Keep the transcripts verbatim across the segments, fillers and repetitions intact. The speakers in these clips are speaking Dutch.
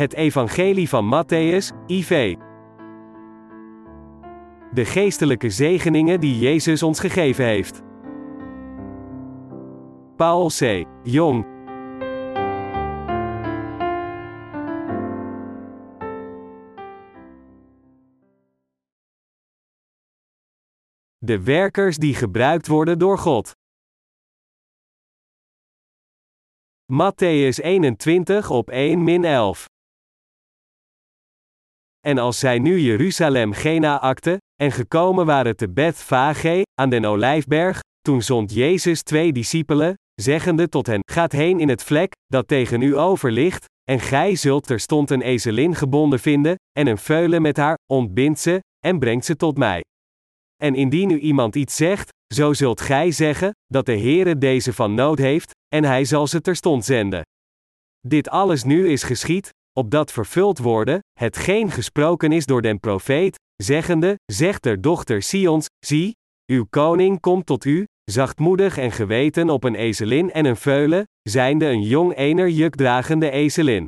Het Evangelie van Matthéüs, nummer vier. De geestelijke zegeningen die Jezus ons gegeven heeft. Paul C. Jong. De werkers die gebruikt worden door God. Matthéüs eenentwintig op één tot elf. En als zij nu Jeruzalem Gena akte, en gekomen waren te Beth-fagé, aan den Olijfberg, toen zond Jezus twee discipelen, zeggende tot hen, gaat heen in het vlek, dat tegen u over ligt, en gij zult terstond een ezelin gebonden vinden, en een veulen met haar, ontbindt ze, en brengt ze tot mij. En indien u iemand iets zegt, zo zult gij zeggen, dat de Heere deze van nood heeft, en hij zal ze terstond zenden. Dit alles nu is geschied, opdat vervuld worden, hetgeen gesproken is door den profeet, zeggende, zegt der dochter Sions, zie, uw koning komt tot u, zachtmoedig en geweten op een ezelin en een veulen, zijnde een jong ener jukdragende ezelin.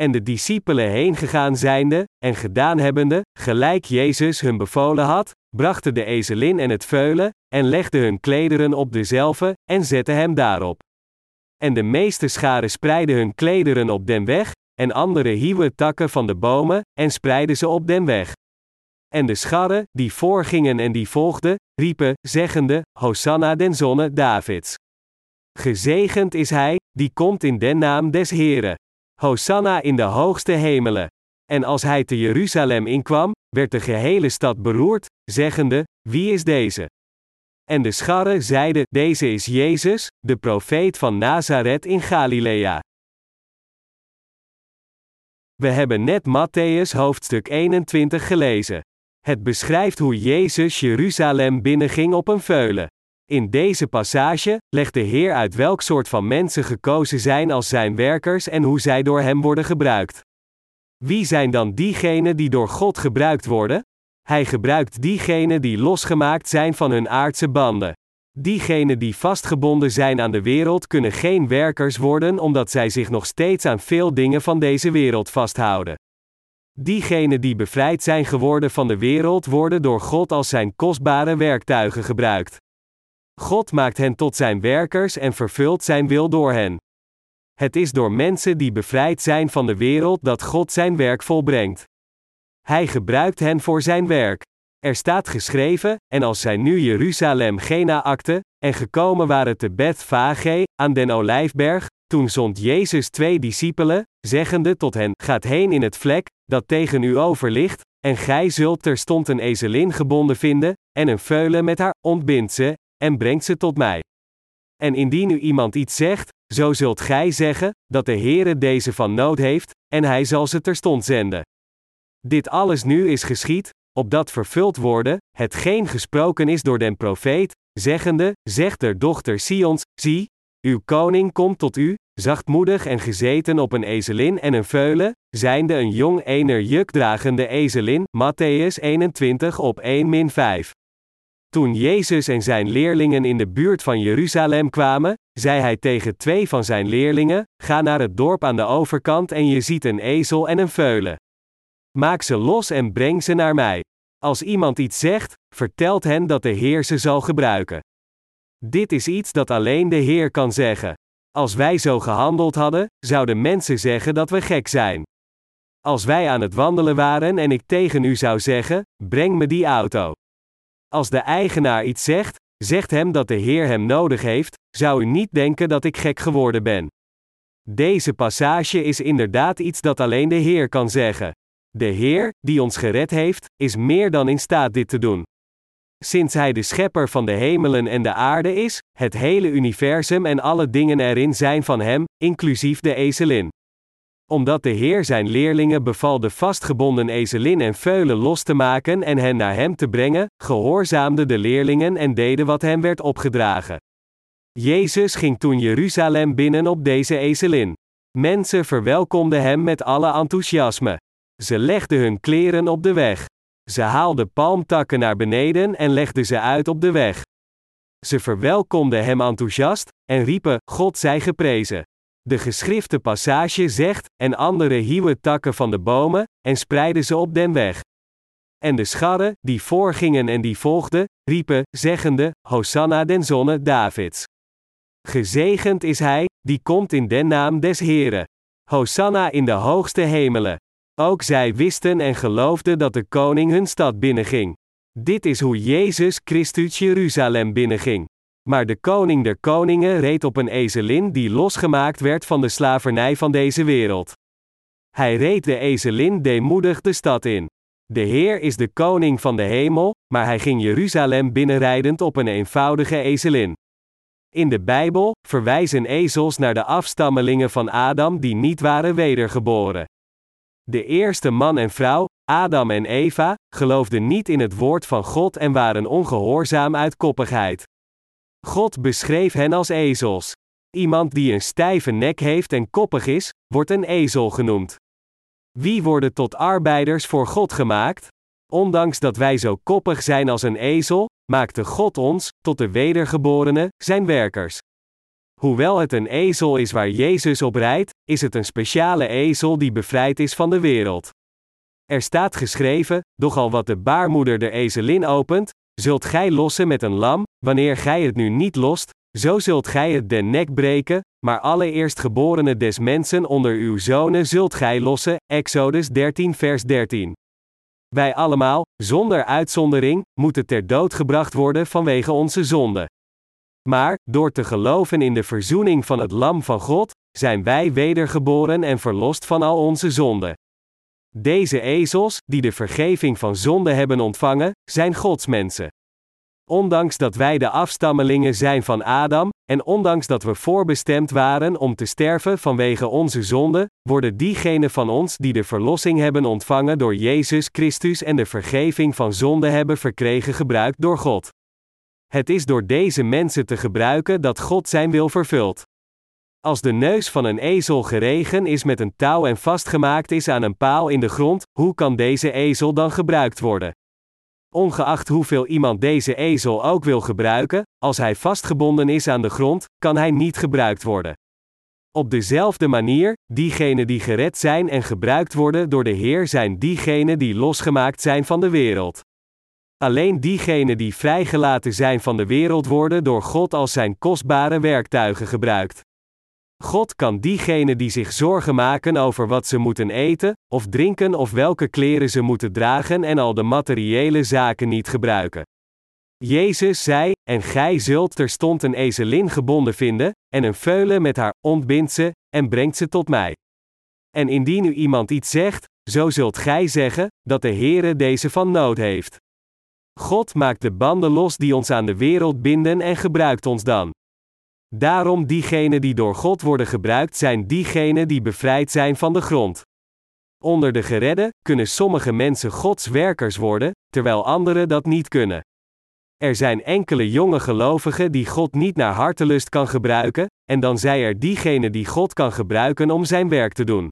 En de discipelen heengegaan zijnde, en gedaan hebbende, gelijk Jezus hun bevolen had, brachten de ezelin en het veulen, en legden hun klederen op dezelve, en zetten hem daarop. En de meeste scharen spreidden hun klederen op den weg, en andere hieuwen takken van de bomen, en spreidden ze op den weg. En de scharren, die voorgingen en die volgden, riepen, zeggende, Hosanna den zonne Davids. Gezegend is hij, die komt in den naam des Heren. Hosanna in de hoogste hemelen. En als hij te Jeruzalem inkwam, werd de gehele stad beroerd, zeggende, wie is deze? En de scharren zeiden, deze is Jezus, de profeet van Nazaret in Galilea. We hebben net Matthéüs hoofdstuk eenentwintig gelezen. Het beschrijft hoe Jezus Jeruzalem binnenging op een veulen. In deze passage legt de Heer uit welk soort van mensen gekozen zijn als zijn werkers en hoe zij door hem worden gebruikt. Wie zijn dan diegenen die door God gebruikt worden? Hij gebruikt diegenen die losgemaakt zijn van hun aardse banden. Diegenen die vastgebonden zijn aan de wereld kunnen geen werkers worden omdat zij zich nog steeds aan veel dingen van deze wereld vasthouden. Diegenen die bevrijd zijn geworden van de wereld worden door God als zijn kostbare werktuigen gebruikt. God maakt hen tot zijn werkers en vervult zijn wil door hen. Het is door mensen die bevrijd zijn van de wereld dat God zijn werk volbrengt. Hij gebruikt hen voor zijn werk. Er staat geschreven, en als zij nu Jeruzalem Gena akte, en gekomen waren te Beth-fagé, aan den Olijfberg, toen zond Jezus twee discipelen, zeggende tot hen, gaat heen in het vlek, dat tegen u over ligt, en gij zult terstond een ezelin gebonden vinden, en een veulen met haar, ontbindt ze, en brengt ze tot mij. En indien u iemand iets zegt, zo zult gij zeggen, dat de Heere deze van nood heeft, en hij zal ze terstond zenden. Dit alles nu is geschied, opdat vervuld worden, hetgeen gesproken is door den profeet, zeggende, zegt der dochter Sions, zie, uw koning komt tot u, zachtmoedig en gezeten op een ezelin en een veulen, zijnde een jong ener jukdragende ezelin, Matthéüs eenentwintig op één tot vijf. Toen Jezus en zijn leerlingen in de buurt van Jeruzalem kwamen, zei hij tegen twee van zijn leerlingen, ga naar het dorp aan de overkant en je ziet een ezel en een veulen. Maak ze los en breng ze naar mij. Als iemand iets zegt, vertelt hen dat de Heer ze zal gebruiken. Dit is iets dat alleen de Heer kan zeggen. Als wij zo gehandeld hadden, zouden mensen zeggen dat we gek zijn. Als wij aan het wandelen waren en ik tegen u zou zeggen, breng me die auto. Als de eigenaar iets zegt, zegt hem dat de Heer hem nodig heeft, zou u niet denken dat ik gek geworden ben. Deze passage is inderdaad iets dat alleen de Heer kan zeggen. De Heer, die ons gered heeft, is meer dan in staat dit te doen. Sinds Hij de schepper van de hemelen en de aarde is, het hele universum en alle dingen erin zijn van Hem, inclusief de ezelin. Omdat de Heer zijn leerlingen beval de vastgebonden ezelin en veulen los te maken en hen naar Hem te brengen, gehoorzaamden de leerlingen en deden wat hen werd opgedragen. Jezus ging toen Jeruzalem binnen op deze ezelin. Mensen verwelkomden Hem met alle enthousiasme. Ze legden hun kleren op de weg. Ze haalden palmtakken naar beneden en legden ze uit op de weg. Ze verwelkomden hem enthousiast en riepen, God zij geprezen. De geschrifte passage zegt, en andere hieuwen takken van de bomen, en spreidden ze op den weg. En de scharren, die voorgingen en die volgden, riepen, zeggende, Hosanna den zonne Davids. Gezegend is hij, die komt in den naam des Heren. Hosanna in de hoogste hemelen. Ook zij wisten en geloofden dat de koning hun stad binnenging. Dit is hoe Jezus Christus Jeruzalem binnenging. Maar de koning der koningen reed op een ezelin die losgemaakt werd van de slavernij van deze wereld. Hij reed de ezelin deemoedig de stad in. De Heer is de koning van de hemel, maar hij ging Jeruzalem binnenrijdend op een eenvoudige ezelin. In de Bijbel verwijzen ezels naar de afstammelingen van Adam die niet waren wedergeboren. De eerste man en vrouw, Adam en Eva, geloofden niet in het woord van God en waren ongehoorzaam uit koppigheid. God beschreef hen als ezels. Iemand die een stijve nek heeft en koppig is, wordt een ezel genoemd. Wie worden tot arbeiders voor God gemaakt? Ondanks dat wij zo koppig zijn als een ezel, maakte God ons, tot de wedergeborenen, zijn werkers. Hoewel het een ezel is waar Jezus op rijdt, is het een speciale ezel die bevrijd is van de wereld. Er staat geschreven, doch al wat de baarmoeder der ezelin opent, zult gij lossen met een lam, wanneer gij het nu niet lost, zo zult gij het den nek breken, maar alle eerstgeborenen des mensen onder uw zonen zult gij lossen, Exodus dertien vers dertien. Wij allemaal, zonder uitzondering, moeten ter dood gebracht worden vanwege onze zonde. Maar, door te geloven in de verzoening van het Lam van God, zijn wij wedergeboren en verlost van al onze zonden. Deze ezels, die de vergeving van zonde hebben ontvangen, zijn godsmensen. Ondanks dat wij de afstammelingen zijn van Adam, en ondanks dat we voorbestemd waren om te sterven vanwege onze zonde, worden diegenen van ons die de verlossing hebben ontvangen door Jezus Christus en de vergeving van zonde hebben verkregen gebruikt door God. Het is door deze mensen te gebruiken dat God zijn wil vervult. Als de neus van een ezel geregen is met een touw en vastgemaakt is aan een paal in de grond, hoe kan deze ezel dan gebruikt worden? Ongeacht hoeveel iemand deze ezel ook wil gebruiken, als hij vastgebonden is aan de grond, kan hij niet gebruikt worden. Op dezelfde manier, diegenen die gered zijn en gebruikt worden door de Heer zijn diegenen die losgemaakt zijn van de wereld. Alleen diegenen die vrijgelaten zijn van de wereld worden door God als zijn kostbare werktuigen gebruikt. God kan diegenen die zich zorgen maken over wat ze moeten eten, of drinken of welke kleren ze moeten dragen en al de materiële zaken niet gebruiken. Jezus zei, en gij zult terstond een ezelin gebonden vinden, en een veulen met haar, ontbindt ze, en brengt ze tot mij. En indien u iemand iets zegt, zo zult gij zeggen, dat de Heere deze van nood heeft. God maakt de banden los die ons aan de wereld binden en gebruikt ons dan. Daarom diegenen die door God worden gebruikt zijn diegenen die bevrijd zijn van de grond. Onder de geredden kunnen sommige mensen Gods werkers worden, terwijl anderen dat niet kunnen. Er zijn enkele jonge gelovigen die God niet naar hartelust kan gebruiken, en dan zijn er diegenen die God kan gebruiken om zijn werk te doen.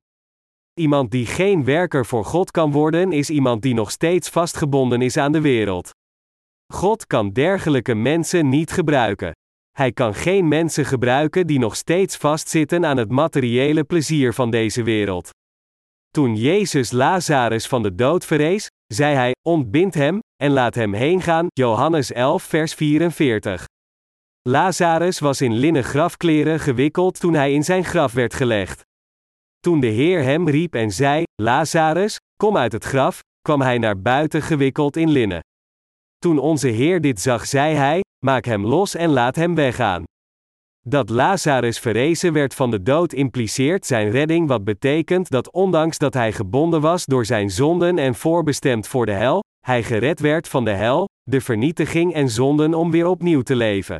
Iemand die geen werker voor God kan worden is iemand die nog steeds vastgebonden is aan de wereld. God kan dergelijke mensen niet gebruiken. Hij kan geen mensen gebruiken die nog steeds vastzitten aan het materiële plezier van deze wereld. Toen Jezus Lazarus van de dood verrees, zei hij, ontbind hem, en laat hem heen gaan, Johannes elf vers vierenveertig. Lazarus was in linnen grafkleren gewikkeld toen hij in zijn graf werd gelegd. Toen de Heer hem riep en zei, Lazarus, kom uit het graf, kwam hij naar buiten gewikkeld in linnen. Toen onze Heer dit zag, zei hij, maak hem los en laat hem weggaan. Dat Lazarus verrezen werd van de dood impliceert zijn redding, wat betekent dat ondanks dat hij gebonden was door zijn zonden en voorbestemd voor de hel, hij gered werd van de hel, de vernietiging en zonden om weer opnieuw te leven.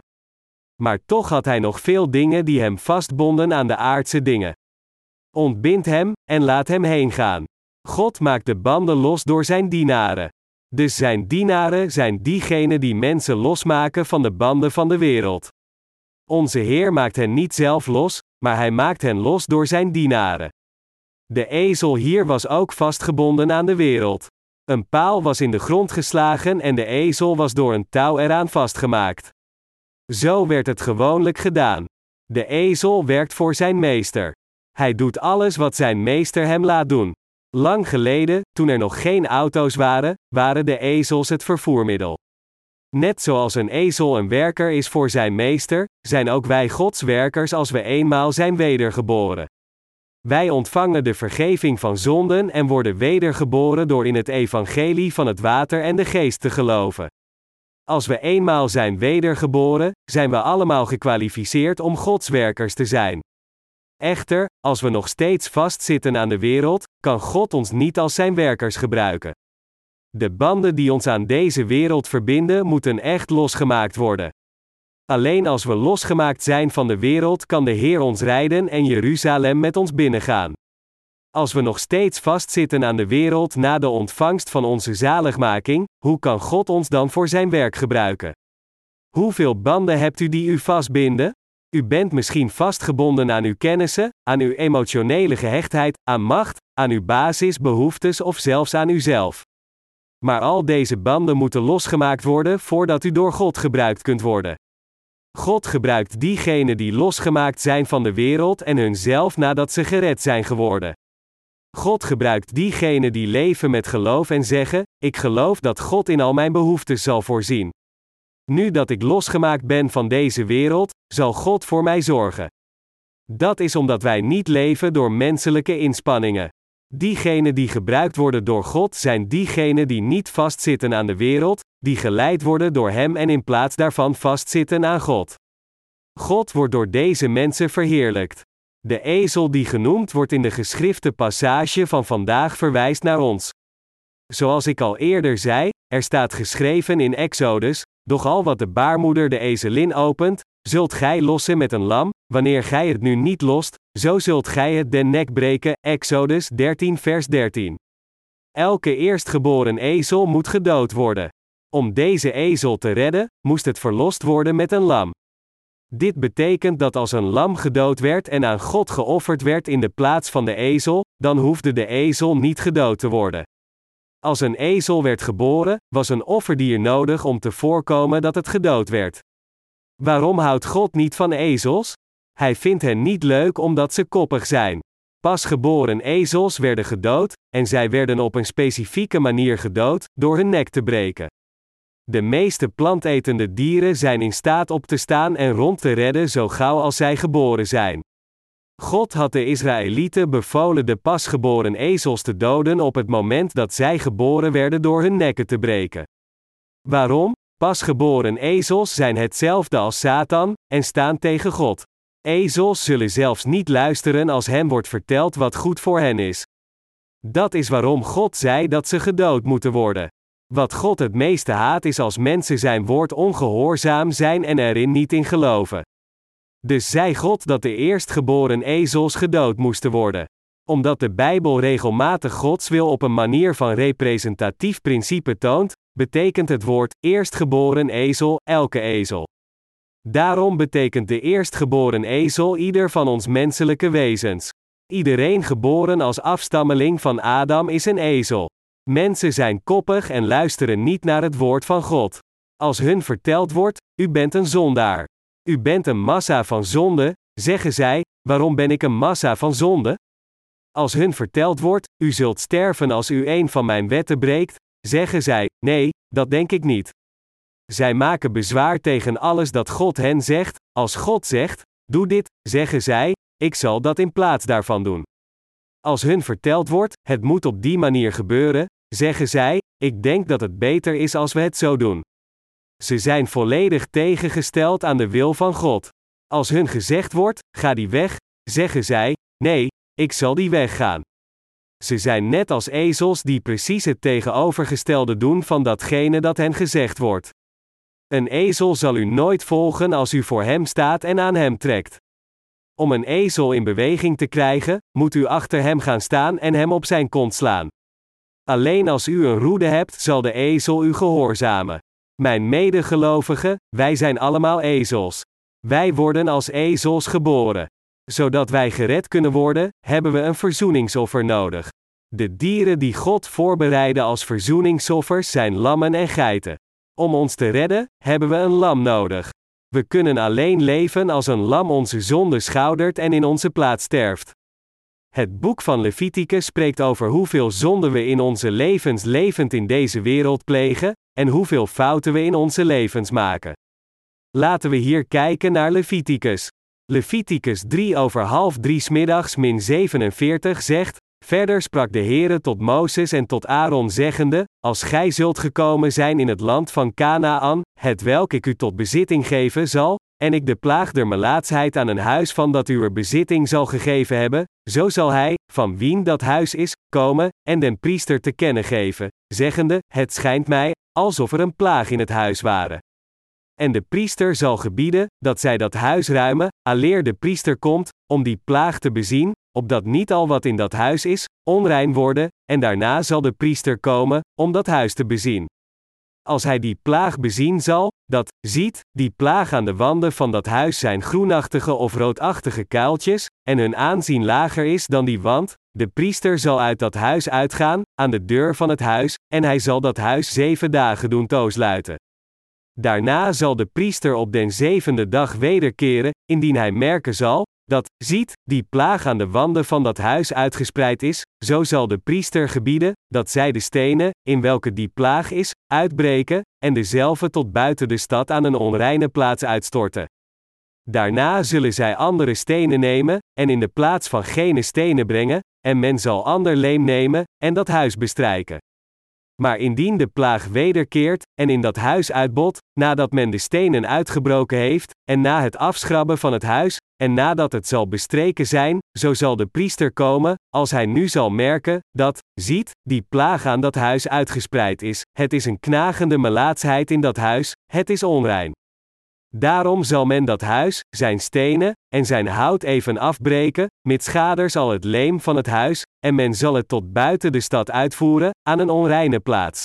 Maar toch had hij nog veel dingen die hem vastbonden aan de aardse dingen. Ontbind hem, en laat hem heen gaan. God maakt de banden los door zijn dienaren. Dus zijn dienaren zijn diegenen die mensen losmaken van de banden van de wereld. Onze Heer maakt hen niet zelf los, maar hij maakt hen los door zijn dienaren. De ezel hier was ook vastgebonden aan de wereld. Een paal was in de grond geslagen en de ezel was door een touw eraan vastgemaakt. Zo werd het gewoonlijk gedaan. De ezel werkt voor zijn meester. Hij doet alles wat zijn meester hem laat doen. Lang geleden, toen er nog geen auto's waren, waren de ezels het vervoermiddel. Net zoals een ezel een werker is voor zijn meester, zijn ook wij Gods werkers als we eenmaal zijn wedergeboren. Wij ontvangen de vergeving van zonden en worden wedergeboren door in het evangelie van het water en de geest te geloven. Als we eenmaal zijn wedergeboren, zijn we allemaal gekwalificeerd om Gods werkers te zijn. Echter, als we nog steeds vastzitten aan de wereld, kan God ons niet als zijn werkers gebruiken. De banden die ons aan deze wereld verbinden, moeten echt losgemaakt worden. Alleen als we losgemaakt zijn van de wereld, kan de Heer ons rijden en Jeruzalem met ons binnengaan. Als we nog steeds vastzitten aan de wereld na de ontvangst van onze zaligmaking, hoe kan God ons dan voor zijn werk gebruiken? Hoeveel banden hebt u die u vastbinden? U bent misschien vastgebonden aan uw kennissen, aan uw emotionele gehechtheid, aan macht, aan uw basisbehoeftes of zelfs aan uzelf. Maar al deze banden moeten losgemaakt worden voordat u door God gebruikt kunt worden. God gebruikt diegenen die losgemaakt zijn van de wereld en hunzelf nadat ze gered zijn geworden. God gebruikt diegenen die leven met geloof en zeggen: ik geloof dat God in al mijn behoeftes zal voorzien. Nu dat ik losgemaakt ben van deze wereld, zal God voor mij zorgen. Dat is omdat wij niet leven door menselijke inspanningen. Diegenen die gebruikt worden door God zijn diegenen die niet vastzitten aan de wereld, die geleid worden door Hem en in plaats daarvan vastzitten aan God. God wordt door deze mensen verheerlijkt. De ezel die genoemd wordt in de geschrifte passage van vandaag verwijst naar ons. Zoals ik al eerder zei, er staat geschreven in Exodus: doch al wat de baarmoeder de ezelin opent, zult gij lossen met een lam, wanneer gij het nu niet lost, zo zult gij het den nek breken. Exodus dertien vers dertien. Elke eerstgeboren ezel moet gedood worden. Om deze ezel te redden, moest het verlost worden met een lam. Dit betekent dat als een lam gedood werd en aan God geofferd werd in de plaats van de ezel, dan hoefde de ezel niet gedood te worden. Als een ezel werd geboren, was een offerdier nodig om te voorkomen dat het gedood werd. Waarom houdt God niet van ezels? Hij vindt hen niet leuk omdat ze koppig zijn. Pasgeboren ezels werden gedood, en zij werden op een specifieke manier gedood, door hun nek te breken. De meeste plantetende dieren zijn in staat op te staan en rond te redden zo gauw als zij geboren zijn. God had de Israëlieten bevolen de pasgeboren ezels te doden op het moment dat zij geboren werden door hun nekken te breken. Waarom? Pasgeboren ezels zijn hetzelfde als Satan, en staan tegen God. Ezels zullen zelfs niet luisteren als hen wordt verteld wat goed voor hen is. Dat is waarom God zei dat ze gedood moeten worden. Wat God het meeste haat is als mensen zijn woord ongehoorzaam zijn en erin niet in geloven. Dus zei God dat de eerstgeboren ezels gedood moesten worden. Omdat de Bijbel regelmatig Gods wil op een manier van representatief principe toont, betekent het woord eerstgeboren ezel elke ezel. Daarom betekent de eerstgeboren ezel ieder van ons menselijke wezens. Iedereen geboren als afstammeling van Adam is een ezel. Mensen zijn koppig en luisteren niet naar het woord van God. Als hun verteld wordt, u bent een zondaar. U bent een massa van zonde, zeggen zij, waarom ben ik een massa van zonde? Als hun verteld wordt, u zult sterven als u een van mijn wetten breekt, zeggen zij, nee, dat denk ik niet. Zij maken bezwaar tegen alles dat God hen zegt. Als God zegt, doe dit, zeggen zij, ik zal dat in plaats daarvan doen. Als hun verteld wordt, het moet op die manier gebeuren, zeggen zij, ik denk dat het beter is als we het zo doen. Ze zijn volledig tegengesteld aan de wil van God. Als hun gezegd wordt, ga die weg, zeggen zij, nee, ik zal die weg gaan. Ze zijn net als ezels die precies het tegenovergestelde doen van datgene dat hen gezegd wordt. Een ezel zal u nooit volgen als u voor hem staat en aan hem trekt. Om een ezel in beweging te krijgen, moet u achter hem gaan staan en hem op zijn kont slaan. Alleen als u een roede hebt, zal de ezel u gehoorzamen. Mijn medegelovigen, wij zijn allemaal ezels. Wij worden als ezels geboren. Zodat wij gered kunnen worden, hebben we een verzoeningsoffer nodig. De dieren die God voorbereidde als verzoeningsoffers zijn lammen en geiten. Om ons te redden, hebben we een lam nodig. We kunnen alleen leven als een lam onze zonde schoudert en in onze plaats sterft. Het boek van Leviticus spreekt over hoeveel zonden we in onze levens levend in deze wereld plegen, en hoeveel fouten we in onze levens maken. Laten we hier kijken naar Leviticus. Leviticus drie over half drie 's middags min zevenenveertig zegt: Verder sprak de Heere tot Mozes en tot Aaron zeggende, als gij zult gekomen zijn in het land van Canaan, hetwelk ik u tot bezitting geven zal, en ik de plaag der melaatsheid aan een huis van dat u er bezitting zal gegeven hebben, zo zal hij, van wien dat huis is, komen, en den priester te kennen geven, zeggende, het schijnt mij, alsof er een plaag in het huis ware. En de priester zal gebieden, dat zij dat huis ruimen, aleer de priester komt, om die plaag te bezien, opdat niet al wat in dat huis is, onrein worden, en daarna zal de priester komen, om dat huis te bezien. Als hij die plaag bezien zal, dat, ziet, die plaag aan de wanden van dat huis zijn groenachtige of roodachtige kuiltjes, en hun aanzien lager is dan die wand, de priester zal uit dat huis uitgaan, aan de deur van het huis, en hij zal dat huis zeven dagen doen toesluiten. Daarna zal de priester op den zevende dag wederkeren, indien hij merken zal, dat, ziet, die plaag aan de wanden van dat huis uitgespreid is, zo zal de priester gebieden, dat zij de stenen, in welke die plaag is, uitbreken, en dezelve tot buiten de stad aan een onreine plaats uitstorten. Daarna zullen zij andere stenen nemen, en in de plaats van gene stenen brengen, en men zal ander leem nemen, en dat huis bestrijken. Maar indien de plaag wederkeert, en in dat huis uitbot, nadat men de stenen uitgebroken heeft, en na het afschrabben van het huis, en nadat het zal bestreken zijn, zo zal de priester komen, als hij nu zal merken, dat, ziet, die plaag aan dat huis uitgespreid is, het is een knagende melaatsheid in dat huis, het is onrein. Daarom zal men dat huis, zijn stenen, en zijn hout even afbreken, mitsgaders al het leem van het huis, en men zal het tot buiten de stad uitvoeren, aan een onreine plaats.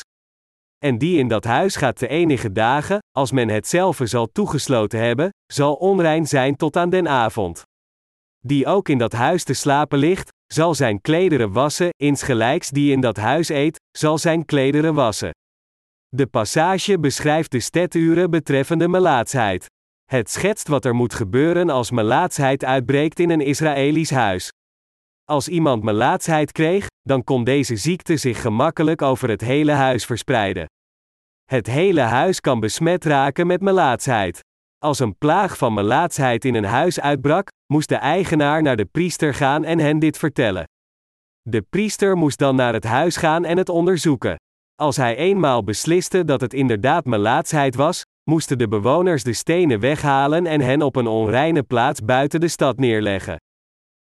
En die in dat huis gaat de enige dagen, als men hetzelfde zal toegesloten hebben, zal onrein zijn tot aan den avond. Die ook in dat huis te slapen ligt, zal zijn klederen wassen, insgelijks die in dat huis eet, zal zijn klederen wassen. De passage beschrijft de steturen betreffende melaatsheid. Het schetst wat er moet gebeuren als melaatsheid uitbreekt in een Israëlisch huis. Als iemand melaatsheid kreeg, dan kon deze ziekte zich gemakkelijk over het hele huis verspreiden. Het hele huis kan besmet raken met melaatsheid. Als een plaag van melaatsheid in een huis uitbrak, moest de eigenaar naar de priester gaan en hen dit vertellen. De priester moest dan naar het huis gaan en het onderzoeken. Als hij eenmaal besliste dat het inderdaad melaatsheid was, moesten de bewoners de stenen weghalen en hen op een onreine plaats buiten de stad neerleggen.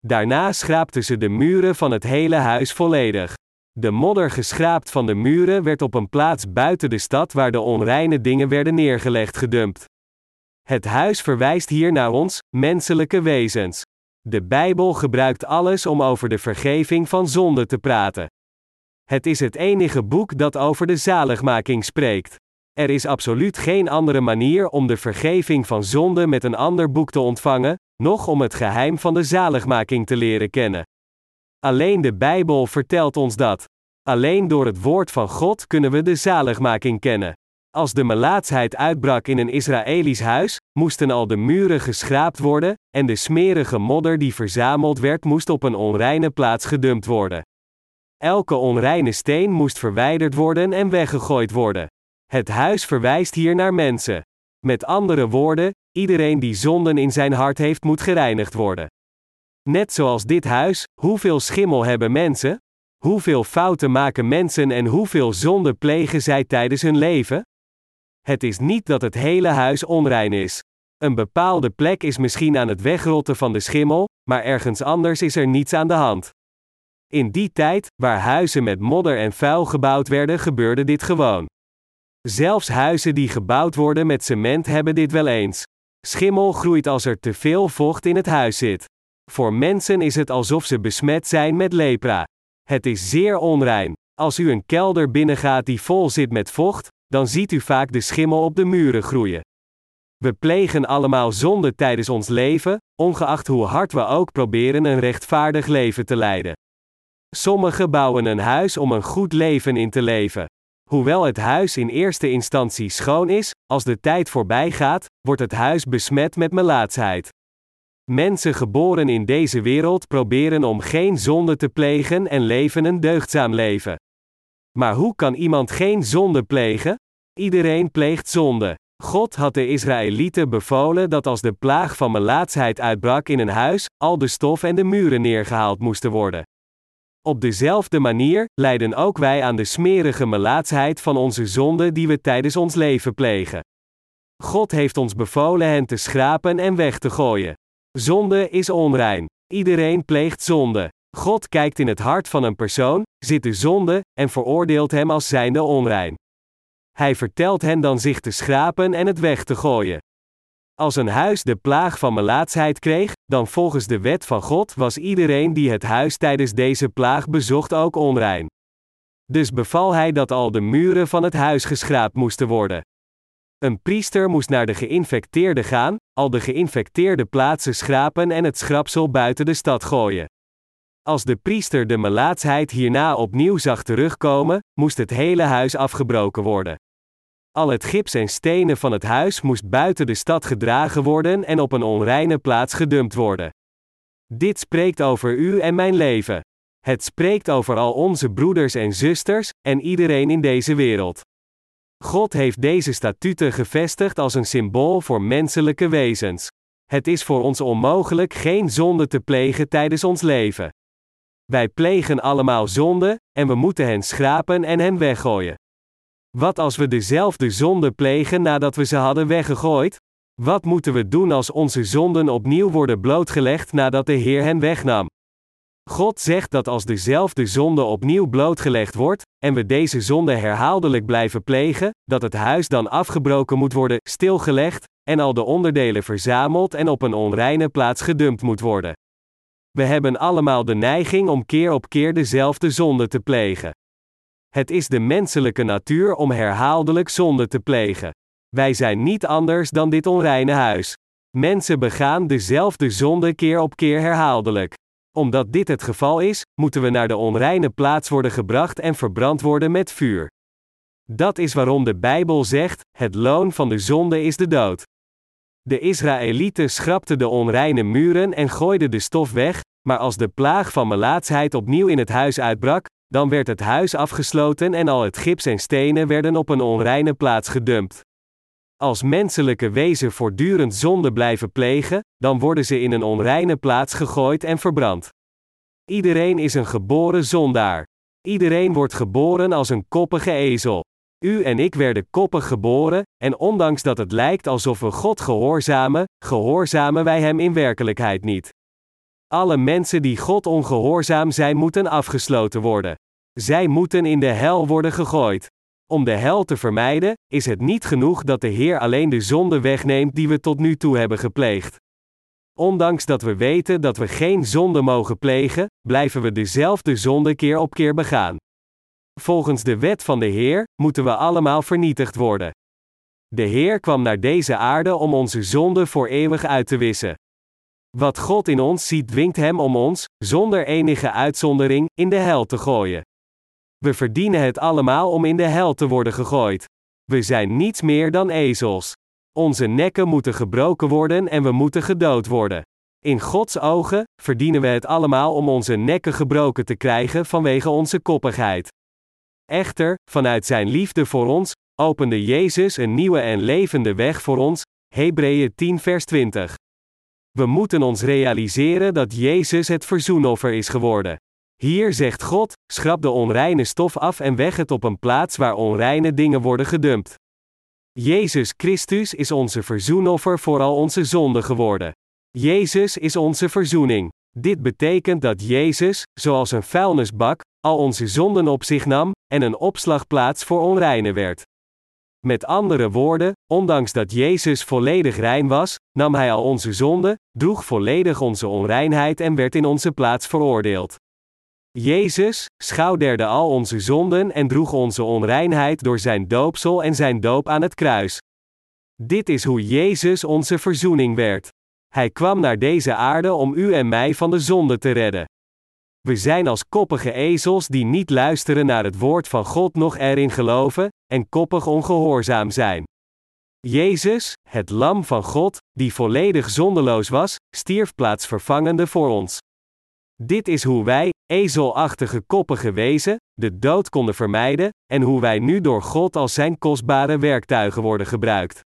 Daarna schraapten ze de muren van het hele huis volledig. De modder geschraapt van de muren werd op een plaats buiten de stad waar de onreine dingen werden neergelegd gedumpt. Het huis verwijst hier naar ons, menselijke wezens. De Bijbel gebruikt alles om over de vergeving van zonde te praten. Het is het enige boek dat over de zaligmaking spreekt. Er is absoluut geen andere manier om de vergeving van zonde met een ander boek te ontvangen, noch om het geheim van de zaligmaking te leren kennen. Alleen de Bijbel vertelt ons dat. Alleen door het woord van God kunnen we de zaligmaking kennen. Als de melaatsheid uitbrak in een Israëlisch huis, moesten al de muren geschraapt worden, en de smerige modder die verzameld werd moest op een onreine plaats gedumpt worden. Elke onreine steen moest verwijderd worden en weggegooid worden. Het huis verwijst hier naar mensen. Met andere woorden, iedereen die zonden in zijn hart heeft moet gereinigd worden. Net zoals dit huis, hoeveel schimmel hebben mensen? Hoeveel fouten maken mensen en hoeveel zonden plegen zij tijdens hun leven? Het is niet dat het hele huis onrein is. Een bepaalde plek is misschien aan het wegrotten van de schimmel, maar ergens anders is er niets aan de hand. In die tijd, waar huizen met modder en vuil gebouwd werden, gebeurde dit gewoon. Zelfs huizen die gebouwd worden met cement hebben dit wel eens. Schimmel groeit als er te veel vocht in het huis zit. Voor mensen is het alsof ze besmet zijn met lepra. Het is zeer onrein. Als u een kelder binnengaat die vol zit met vocht, dan ziet u vaak de schimmel op de muren groeien. We plegen allemaal zonde tijdens ons leven, ongeacht hoe hard we ook proberen een rechtvaardig leven te leiden. Sommigen bouwen een huis om een goed leven in te leven. Hoewel het huis in eerste instantie schoon is, als de tijd voorbij gaat, wordt het huis besmet met melaatsheid. Mensen geboren in deze wereld proberen om geen zonde te plegen en leven een deugdzaam leven. Maar hoe kan iemand geen zonde plegen? Iedereen pleegt zonde. God had de Israëlieten bevolen dat als de plaag van melaatsheid uitbrak in een huis, al de stof en de muren neergehaald moesten worden. Op dezelfde manier lijden ook wij aan de smerige melaatsheid van onze zonden die we tijdens ons leven plegen. God heeft ons bevolen hen te schrapen en weg te gooien. Zonde is onrein. Iedereen pleegt zonde. God kijkt in het hart van een persoon, ziet de zonde, en veroordeelt hem als zijnde onrein. Hij vertelt hen dan zich te schrapen en het weg te gooien. Als een huis de plaag van melaatsheid kreeg, dan volgens de wet van God was iedereen die het huis tijdens deze plaag bezocht ook onrein. Dus beval hij dat al de muren van het huis geschraapt moesten worden. Een priester moest naar de geïnfecteerde gaan, al de geïnfecteerde plaatsen schrapen en het schrapsel buiten de stad gooien. Als de priester de melaatsheid hierna opnieuw zag terugkomen, moest het hele huis afgebroken worden. Al het gips en stenen van het huis moest buiten de stad gedragen worden en op een onreine plaats gedumpt worden. Dit spreekt over u en mijn leven. Het spreekt over al onze broeders en zusters, en iedereen in deze wereld. God heeft deze statuten gevestigd als een symbool voor menselijke wezens. Het is voor ons onmogelijk geen zonde te plegen tijdens ons leven. Wij plegen allemaal zonde, en we moeten hen schrapen en hen weggooien. Wat als we dezelfde zonde plegen nadat we ze hadden weggegooid? Wat moeten we doen als onze zonden opnieuw worden blootgelegd nadat de Heer hen wegnam? God zegt dat als dezelfde zonde opnieuw blootgelegd wordt, en we deze zonde herhaaldelijk blijven plegen, dat het huis dan afgebroken moet worden, stilgelegd, en al de onderdelen verzameld en op een onreine plaats gedumpt moet worden. We hebben allemaal de neiging om keer op keer dezelfde zonde te plegen. Het is de menselijke natuur om herhaaldelijk zonde te plegen. Wij zijn niet anders dan dit onreine huis. Mensen begaan dezelfde zonde keer op keer herhaaldelijk. Omdat dit het geval is, moeten we naar de onreine plaats worden gebracht en verbrand worden met vuur. Dat is waarom de Bijbel zegt: het loon van de zonde is de dood. De Israëlieten schrapten de onreine muren en gooiden de stof weg, maar als de plaag van melaatsheid opnieuw in het huis uitbrak, dan werd het huis afgesloten en al het gips en stenen werden op een onreine plaats gedumpt. Als menselijke wezen voortdurend zonde blijven plegen, dan worden ze in een onreine plaats gegooid en verbrand. Iedereen is een geboren zondaar. Iedereen wordt geboren als een koppige ezel. U en ik werden koppig geboren, en ondanks dat het lijkt alsof we God gehoorzamen, gehoorzamen wij Hem in werkelijkheid niet. Alle mensen die God ongehoorzaam zijn moeten afgesloten worden. Zij moeten in de hel worden gegooid. Om de hel te vermijden, is het niet genoeg dat de Heer alleen de zonde wegneemt die we tot nu toe hebben gepleegd. Ondanks dat we weten dat we geen zonde mogen plegen, blijven we dezelfde zonde keer op keer begaan. Volgens de wet van de Heer, moeten we allemaal vernietigd worden. De Heer kwam naar deze aarde om onze zonde voor eeuwig uit te wissen. Wat God in ons ziet dwingt Hem om ons, zonder enige uitzondering, in de hel te gooien. We verdienen het allemaal om in de hel te worden gegooid. We zijn niets meer dan ezels. Onze nekken moeten gebroken worden en we moeten gedood worden. In Gods ogen, verdienen we het allemaal om onze nekken gebroken te krijgen vanwege onze koppigheid. Echter, vanuit zijn liefde voor ons, opende Jezus een nieuwe en levende weg voor ons, Hebreeën tien vers twintig. We moeten ons realiseren dat Jezus het verzoenoffer is geworden. Hier zegt God, schrap de onreine stof af en weg het op een plaats waar onreine dingen worden gedumpt. Jezus Christus is onze verzoenoffer voor al onze zonden geworden. Jezus is onze verzoening. Dit betekent dat Jezus, zoals een vuilnisbak, al onze zonden op zich nam, en een opslagplaats voor onreine werd. Met andere woorden, ondanks dat Jezus volledig rein was, nam Hij al onze zonden, droeg volledig onze onreinheid en werd in onze plaats veroordeeld. Jezus schouderde al onze zonden en droeg onze onreinheid door zijn doopsel en zijn doop aan het kruis. Dit is hoe Jezus onze verzoening werd. Hij kwam naar deze aarde om u en mij van de zonde te redden. We zijn als koppige ezels die niet luisteren naar het woord van God noch erin geloven, en koppig ongehoorzaam zijn. Jezus, het lam van God, die volledig zondeloos was, stierf plaatsvervangende voor ons. Dit is hoe wij, ezelachtige koppige wezen, de dood konden vermijden, en hoe wij nu door God als zijn kostbare werktuigen worden gebruikt.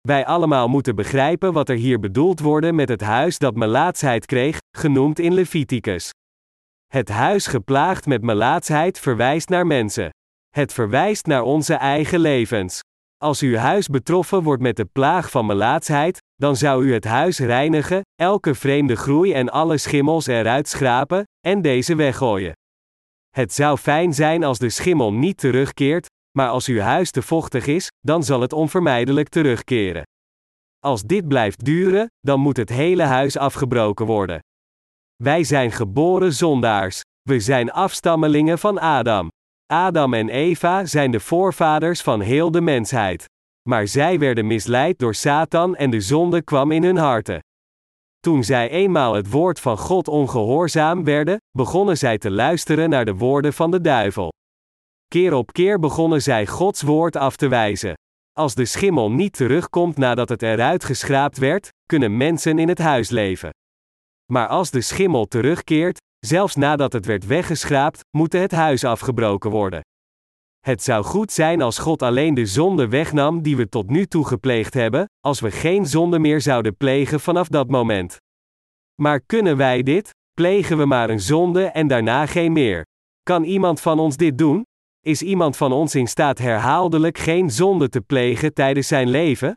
Wij allemaal moeten begrijpen wat er hier bedoeld wordt met het huis dat melaatsheid kreeg, genoemd in Leviticus. Het huis geplaagd met melaatsheid verwijst naar mensen. Het verwijst naar onze eigen levens. Als uw huis betroffen wordt met de plaag van melaatsheid, dan zou u het huis reinigen, elke vreemde groei en alle schimmels eruit schrapen, en deze weggooien. Het zou fijn zijn als de schimmel niet terugkeert, maar als uw huis te vochtig is, dan zal het onvermijdelijk terugkeren. Als dit blijft duren, dan moet het hele huis afgebroken worden. Wij zijn geboren zondaars. We zijn afstammelingen van Adam. Adam en Eva zijn de voorvaders van heel de mensheid. Maar zij werden misleid door Satan en de zonde kwam in hun harten. Toen zij eenmaal het woord van God ongehoorzaam werden, begonnen zij te luisteren naar de woorden van de duivel. Keer op keer begonnen zij Gods woord af te wijzen. Als de schimmel niet terugkomt nadat het eruit geschraapt werd, kunnen mensen in het huis leven. Maar als de schimmel terugkeert, zelfs nadat het werd weggeschraapt, moet het huis afgebroken worden. Het zou goed zijn als God alleen de zonde wegnam die we tot nu toe gepleegd hebben, als we geen zonde meer zouden plegen vanaf dat moment. Maar kunnen wij dit? Plegen we maar een zonde en daarna geen meer? Kan iemand van ons dit doen? Is iemand van ons in staat herhaaldelijk geen zonde te plegen tijdens zijn leven?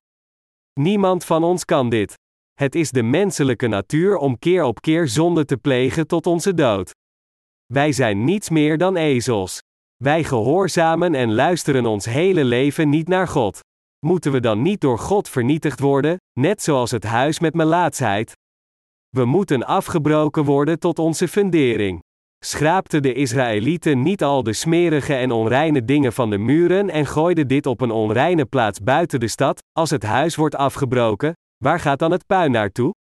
Niemand van ons kan dit. Het is de menselijke natuur om keer op keer zonde te plegen tot onze dood. Wij zijn niets meer dan ezels. Wij gehoorzamen en luisteren ons hele leven niet naar God. Moeten we dan niet door God vernietigd worden, net zoals het huis met melaatsheid? We moeten afgebroken worden tot onze fundering. Schraapten de Israëlieten niet al de smerige en onreine dingen van de muren en gooiden dit op een onreine plaats buiten de stad? Als het huis wordt afgebroken, waar gaat dan het puin naartoe?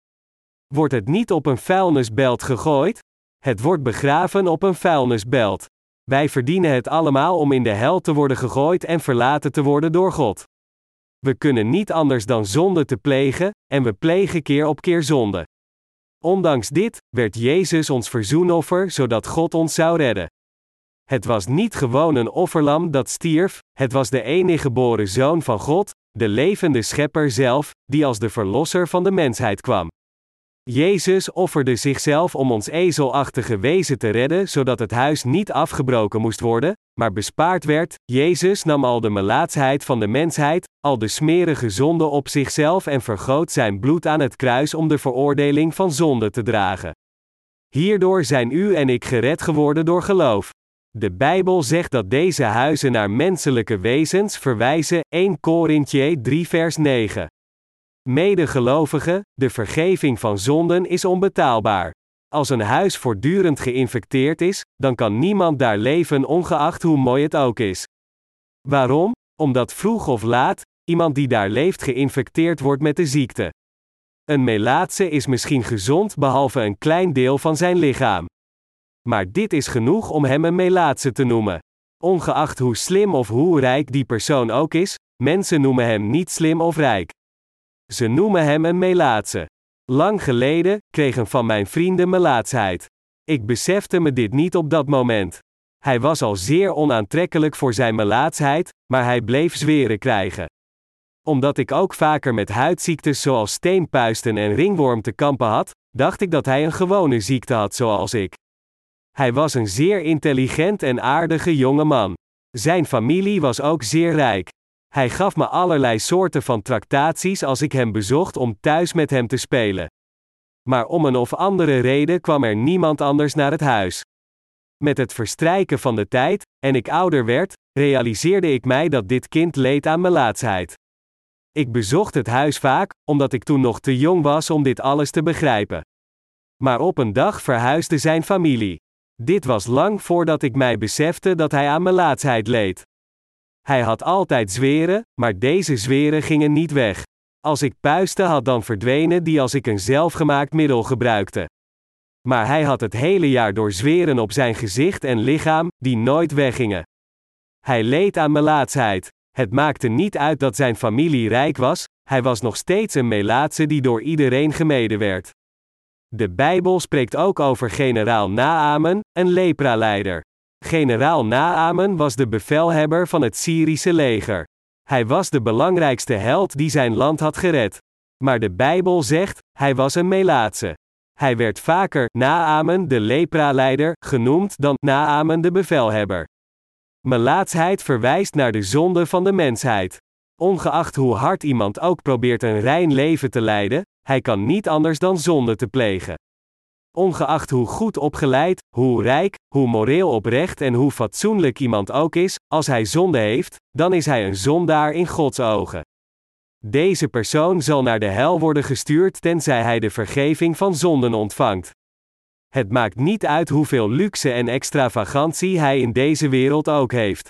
Wordt het niet op een vuilnisbelt gegooid? Het wordt begraven op een vuilnisbelt. Wij verdienen het allemaal om in de hel te worden gegooid en verlaten te worden door God. We kunnen niet anders dan zonde te plegen, en we plegen keer op keer zonde. Ondanks dit, werd Jezus ons verzoenoffer zodat God ons zou redden. Het was niet gewoon een offerlam dat stierf, het was de enige geboren Zoon van God, de levende Schepper zelf, die als de Verlosser van de mensheid kwam. Jezus offerde zichzelf om ons ezelachtige wezen te redden zodat het huis niet afgebroken moest worden, maar bespaard werd. Jezus nam al de melaatsheid van de mensheid, al de smerige zonde op zichzelf en vergoot zijn bloed aan het kruis om de veroordeling van zonde te dragen. Hierdoor zijn u en ik gered geworden door geloof. De Bijbel zegt dat deze huizen naar menselijke wezens verwijzen, Eerste Korinthe drie vers negen. Medegelovigen, de vergeving van zonden is onbetaalbaar. Als een huis voortdurend geïnfecteerd is, dan kan niemand daar leven ongeacht hoe mooi het ook is. Waarom? Omdat vroeg of laat, iemand die daar leeft geïnfecteerd wordt met de ziekte. Een melaatse is misschien gezond behalve een klein deel van zijn lichaam. Maar dit is genoeg om hem een melaatse te noemen. Ongeacht hoe slim of hoe rijk die persoon ook is, mensen noemen hem niet slim of rijk. Ze noemen hem een melaatse. Lang geleden kregen van mijn vrienden melaatsheid. Ik besefte me dit niet op dat moment. Hij was al zeer onaantrekkelijk voor zijn melaatsheid, maar hij bleef zweren krijgen. Omdat ik ook vaker met huidziektes zoals steenpuisten en ringworm te kampen had, dacht ik dat hij een gewone ziekte had zoals ik. Hij was een zeer intelligent en aardige jonge man. Zijn familie was ook zeer rijk. Hij gaf me allerlei soorten van tractaties als ik hem bezocht om thuis met hem te spelen. Maar om een of andere reden kwam er niemand anders naar het huis. Met het verstrijken van de tijd, en ik ouder werd, realiseerde ik mij dat dit kind leed aan melaatsheid. Ik bezocht het huis vaak, omdat ik toen nog te jong was om dit alles te begrijpen. Maar op een dag verhuisde zijn familie. Dit was lang voordat ik mij besefte dat hij aan melaatsheid leed. Hij had altijd zweren, maar deze zweren gingen niet weg. Als ik puisten had dan verdwenen die als ik een zelfgemaakt middel gebruikte. maar hij had het hele jaar door zweren op zijn gezicht en lichaam, die nooit weggingen. Hij leed aan melaatsheid. Het maakte niet uit dat zijn familie rijk was, hij was nog steeds een melaatse die door iedereen gemeden werd. De Bijbel spreekt ook over generaal Naäman, een lepraleider. Generaal Naäman was de bevelhebber van het Syrische leger. Hij was de belangrijkste held die zijn land had gered. Maar de Bijbel zegt, hij was een melaatse. Hij werd vaker Naäman de lepraleider genoemd dan Naäman de bevelhebber. Melaatsheid verwijst naar de zonde van de mensheid. Ongeacht hoe hard iemand ook probeert een rein leven te leiden, hij kan niet anders dan zonde te plegen. Ongeacht hoe goed opgeleid, hoe rijk, hoe moreel oprecht en hoe fatsoenlijk iemand ook is, als hij zonde heeft, dan is hij een zondaar in Gods ogen. Deze persoon zal naar de hel worden gestuurd tenzij hij de vergeving van zonden ontvangt. Het maakt niet uit hoeveel luxe en extravagantie hij in deze wereld ook heeft.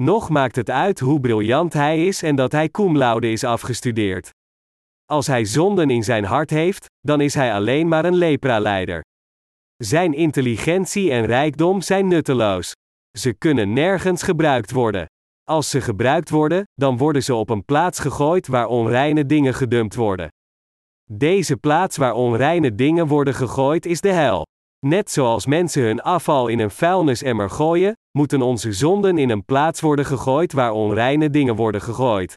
Nog maakt het uit hoe briljant hij is en dat hij cum laude is afgestudeerd. Als hij zonden in zijn hart heeft, dan is hij alleen maar een lepraleider. Zijn intelligentie en rijkdom zijn nutteloos. Ze kunnen nergens gebruikt worden. Als ze gebruikt worden, dan worden ze op een plaats gegooid waar onreine dingen gedumpt worden. Deze plaats waar onreine dingen worden gegooid is de hel. Net zoals mensen hun afval in een vuilnisemmer gooien, moeten onze zonden in een plaats worden gegooid waar onreine dingen worden gegooid.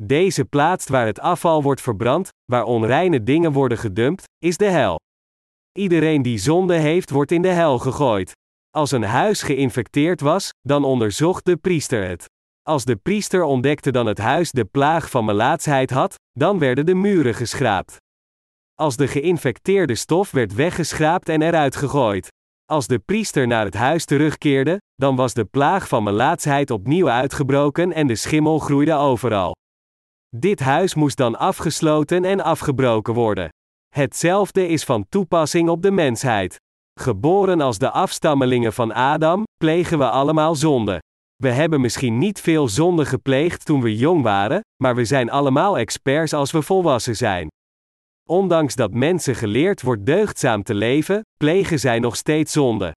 Deze plaats waar het afval wordt verbrand, waar onreine dingen worden gedumpt, is de hel. Iedereen die zonde heeft, wordt in de hel gegooid. Als een huis geïnfecteerd was, dan onderzocht de priester het. Als de priester ontdekte dat het huis de plaag van melaatsheid had, dan werden de muren geschraapt. Als de geïnfecteerde stof werd weggeschraapt en eruit gegooid. Als de priester naar het huis terugkeerde, dan was de plaag van melaatsheid opnieuw uitgebroken en de schimmel groeide overal. Dit huis moest dan afgesloten en afgebroken worden. Hetzelfde is van toepassing op de mensheid. Geboren als de afstammelingen van Adam, plegen we allemaal zonde. We hebben misschien niet veel zonde gepleegd toen we jong waren, maar we zijn allemaal experts als we volwassen zijn. Ondanks dat mensen geleerd wordt deugdzaam te leven, plegen zij nog steeds zonde.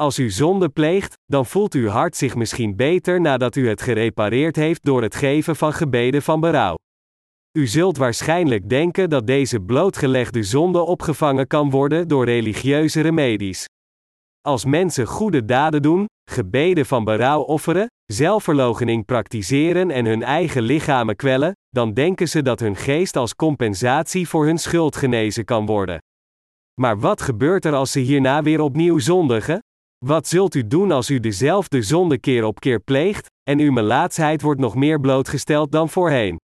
Als u zonde pleegt, dan voelt uw hart zich misschien beter nadat u het gerepareerd heeft door het geven van gebeden van berouw. U zult waarschijnlijk denken dat deze blootgelegde zonde opgevangen kan worden door religieuze remedies. Als mensen goede daden doen, gebeden van berouw offeren, zelfverloochening praktiseren en hun eigen lichamen kwellen, dan denken ze dat hun geest als compensatie voor hun schuld genezen kan worden. Maar wat gebeurt er als ze hierna weer opnieuw zondigen? Wat zult u doen als u dezelfde zonde keer op keer pleegt, en uw melaatsheid wordt nog meer blootgesteld dan voorheen?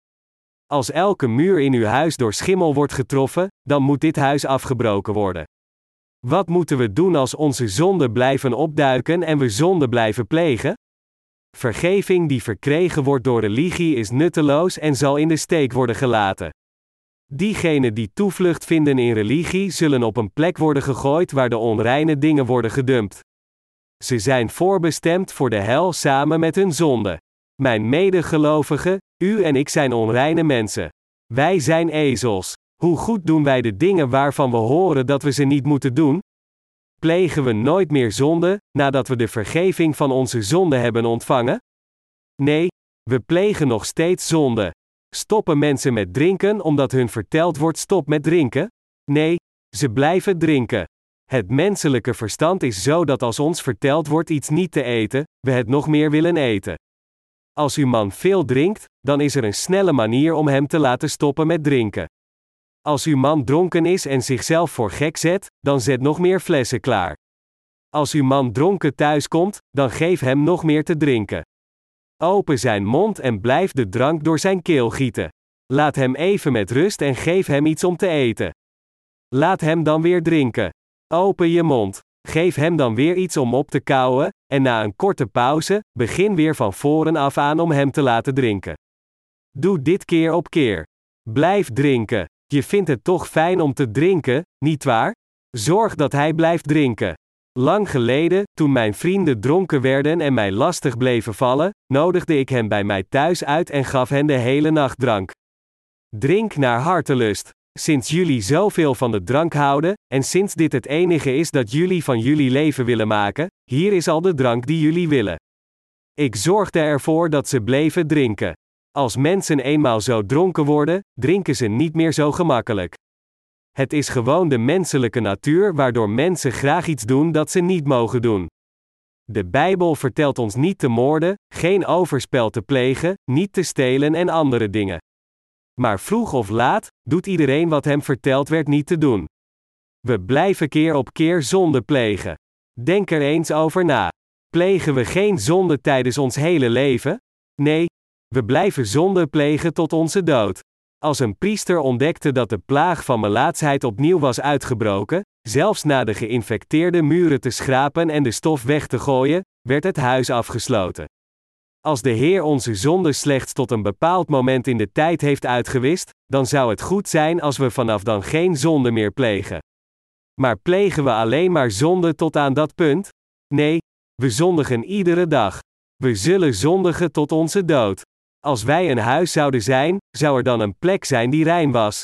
Als elke muur in uw huis door schimmel wordt getroffen, dan moet dit huis afgebroken worden. Wat moeten we doen als onze zonden blijven opduiken en we zonde blijven plegen? Vergeving die verkregen wordt door religie is nutteloos en zal in de steek worden gelaten. Diegenen die toevlucht vinden in religie zullen op een plek worden gegooid waar de onreine dingen worden gedumpt. Ze zijn voorbestemd voor de hel samen met hun zonde. Mijn medegelovigen, u en ik zijn onreine mensen. Wij zijn ezels. Hoe goed doen wij de dingen waarvan we horen dat we ze niet moeten doen? Plegen we nooit meer zonde, nadat we de vergeving van onze zonde hebben ontvangen? Nee, we plegen nog steeds zonde. Stoppen mensen met drinken omdat hun verteld wordt stop met drinken? Nee, ze blijven drinken. Het menselijke verstand is zo dat als ons verteld wordt iets niet te eten, we het nog meer willen eten. Als uw man veel drinkt, dan is er een snelle manier om hem te laten stoppen met drinken. Als uw man dronken is en zichzelf voor gek zet, dan zet nog meer flessen klaar. Als uw man dronken thuiskomt, dan geef hem nog meer te drinken. Open zijn mond en blijf de drank door zijn keel gieten. Laat hem even met rust en geef hem iets om te eten. Laat hem dan weer drinken. Open je mond. Geef hem dan weer iets om op te kauwen, en na een korte pauze, begin weer van voren af aan om hem te laten drinken. Doe dit keer op keer. Blijf drinken. Je vindt het toch fijn om te drinken, nietwaar? Zorg dat hij blijft drinken. Lang geleden, toen mijn vrienden dronken werden en mij lastig bleven vallen, nodigde ik hen bij mij thuis uit en gaf hen de hele nacht drank. Drink naar hartelust. sinds jullie zoveel van de drank houden, en sinds dit het enige is dat jullie van jullie leven willen maken, hier is al de drank die jullie willen. Ik zorgde ervoor dat ze bleven drinken. Als mensen eenmaal zo dronken worden, drinken ze niet meer zo gemakkelijk. Het is gewoon de menselijke natuur waardoor mensen graag iets doen dat ze niet mogen doen. De Bijbel vertelt ons niet te moorden, geen overspel te plegen, niet te stelen en andere dingen. Maar vroeg of laat, doet iedereen wat hem verteld werd niet te doen. We blijven keer op keer zonde plegen. Denk er eens over na. Plegen we geen zonde tijdens ons hele leven? Nee, we blijven zonde plegen tot onze dood. Als een priester ontdekte dat de plaag van melaatsheid opnieuw was uitgebroken, zelfs na de geïnfecteerde muren te schrapen en de stof weg te gooien, werd het huis afgesloten. Als de Heer onze zonde slechts tot een bepaald moment in de tijd heeft uitgewist, dan zou het goed zijn als we vanaf dan geen zonde meer plegen. Maar plegen we alleen maar zonde tot aan dat punt? Nee, we zondigen iedere dag. We zullen zondigen tot onze dood. Als wij een huis zouden zijn, zou er dan een plek zijn die rein was?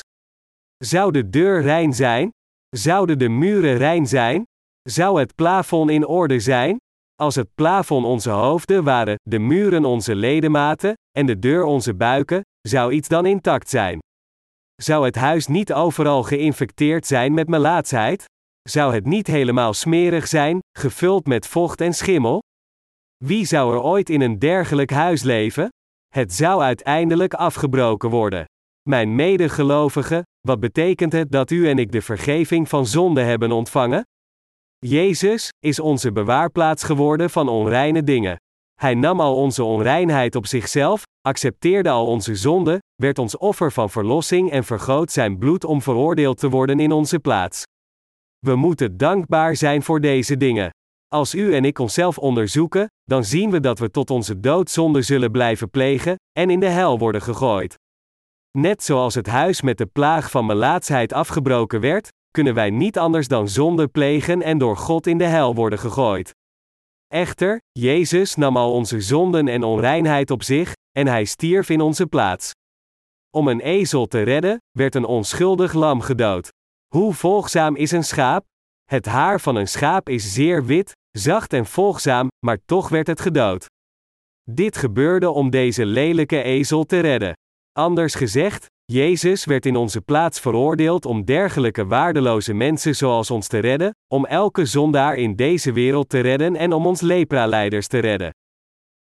Zou de deur rein zijn? Zouden de muren rein zijn? Zou het plafond in orde zijn? Als het plafond onze hoofden waren, de muren onze ledematen, en de deur onze buiken, zou iets dan intact zijn? Zou het huis niet overal geïnfecteerd zijn met melaatsheid? Zou het niet helemaal smerig zijn, gevuld met vocht en schimmel? Wie zou er ooit in een dergelijk huis leven? Het zou uiteindelijk afgebroken worden. Mijn medegelovigen, wat betekent het dat u en ik de vergeving van zonde hebben ontvangen? Jezus is onze bewaarplaats geworden van onreine dingen. Hij nam al onze onreinheid op zichzelf, accepteerde al onze zonde, werd ons offer van verlossing en vergoot zijn bloed om veroordeeld te worden in onze plaats. We moeten dankbaar zijn voor deze dingen. Als u en ik onszelf onderzoeken, dan zien we dat we tot onze dood zonde zullen blijven plegen, en in de hel worden gegooid. Net zoals het huis met de plaag van melaatsheid afgebroken werd, kunnen wij niet anders dan zonde plegen en door God in de hel worden gegooid. Echter, Jezus nam al onze zonden en onreinheid op zich, en hij stierf in onze plaats. Om een ezel te redden, werd een onschuldig lam gedood. Hoe volgzaam is een schaap? Het haar van een schaap is zeer wit, zacht en volgzaam, maar toch werd het gedood. Dit gebeurde om deze lelijke ezel te redden. Anders gezegd, Jezus werd in onze plaats veroordeeld om dergelijke waardeloze mensen zoals ons te redden, om elke zondaar in deze wereld te redden en om ons lepralijders te redden.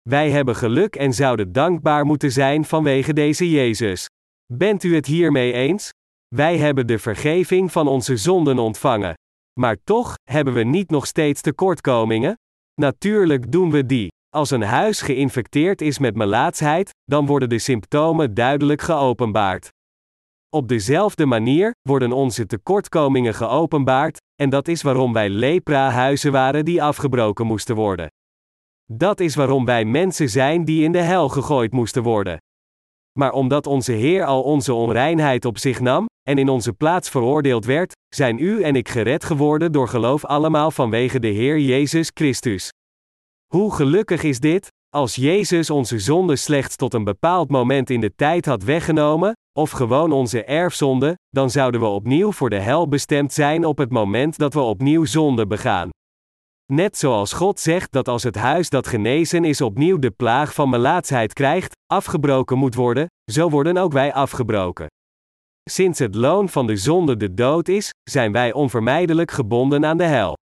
Wij hebben geluk en zouden dankbaar moeten zijn vanwege deze Jezus. Bent u het hiermee eens? Wij hebben de vergeving van onze zonden ontvangen. Maar toch, hebben we niet nog steeds tekortkomingen? Natuurlijk doen we die. Als een huis geïnfecteerd is met melaatsheid, dan worden de symptomen duidelijk geopenbaard. Op dezelfde manier worden onze tekortkomingen geopenbaard, en dat is waarom wij lepra-huizen waren die afgebroken moesten worden. Dat is waarom wij mensen zijn die in de hel gegooid moesten worden. Maar omdat onze Heer al onze onreinheid op zich nam, en in onze plaats veroordeeld werd, zijn u en ik gered geworden door geloof allemaal vanwege de Heer Jezus Christus. Hoe gelukkig is dit, als Jezus onze zonde slechts tot een bepaald moment in de tijd had weggenomen, of gewoon onze erfzonde, dan zouden we opnieuw voor de hel bestemd zijn op het moment dat we opnieuw zonde begaan. Net zoals God zegt dat als het huis dat genezen is opnieuw de plaag van melaatsheid krijgt, afgebroken moet worden, zo worden ook wij afgebroken. Sinds het loon van de zonde de dood is, zijn wij onvermijdelijk gebonden aan de hel.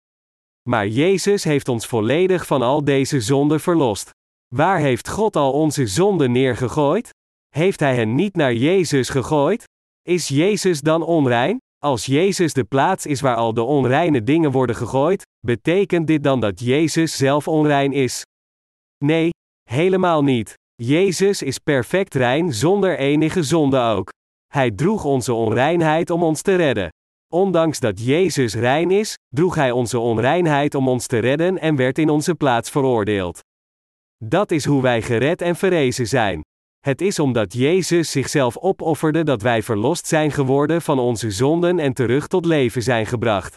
Maar Jezus heeft ons volledig van al deze zonden verlost. Waar heeft God al onze zonden neergegooid? Heeft Hij hen niet naar Jezus gegooid? Is Jezus dan onrein? Als Jezus de plaats is waar al de onreine dingen worden gegooid, betekent dit dan dat Jezus zelf onrein is? Nee, helemaal niet. Jezus is perfect rein zonder enige zonde ook. Hij droeg onze onreinheid om ons te redden. Ondanks dat Jezus rein is, droeg Hij onze onreinheid om ons te redden en werd in onze plaats veroordeeld. Dat is hoe wij gered en verrezen zijn. Het is omdat Jezus zichzelf opofferde dat wij verlost zijn geworden van onze zonden en terug tot leven zijn gebracht.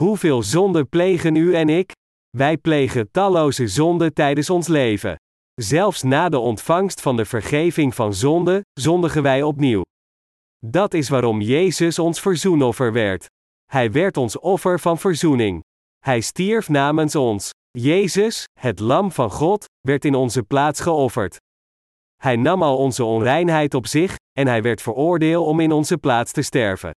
Hoeveel zonden plegen u en ik? Wij plegen talloze zonden tijdens ons leven. Zelfs na de ontvangst van de vergeving van zonden, zondigen wij opnieuw. Dat is waarom Jezus ons verzoenoffer werd. Hij werd ons offer van verzoening. Hij stierf namens ons. Jezus, het Lam van God, werd in onze plaats geofferd. Hij nam al onze onreinheid op zich, en hij werd veroordeeld om in onze plaats te sterven.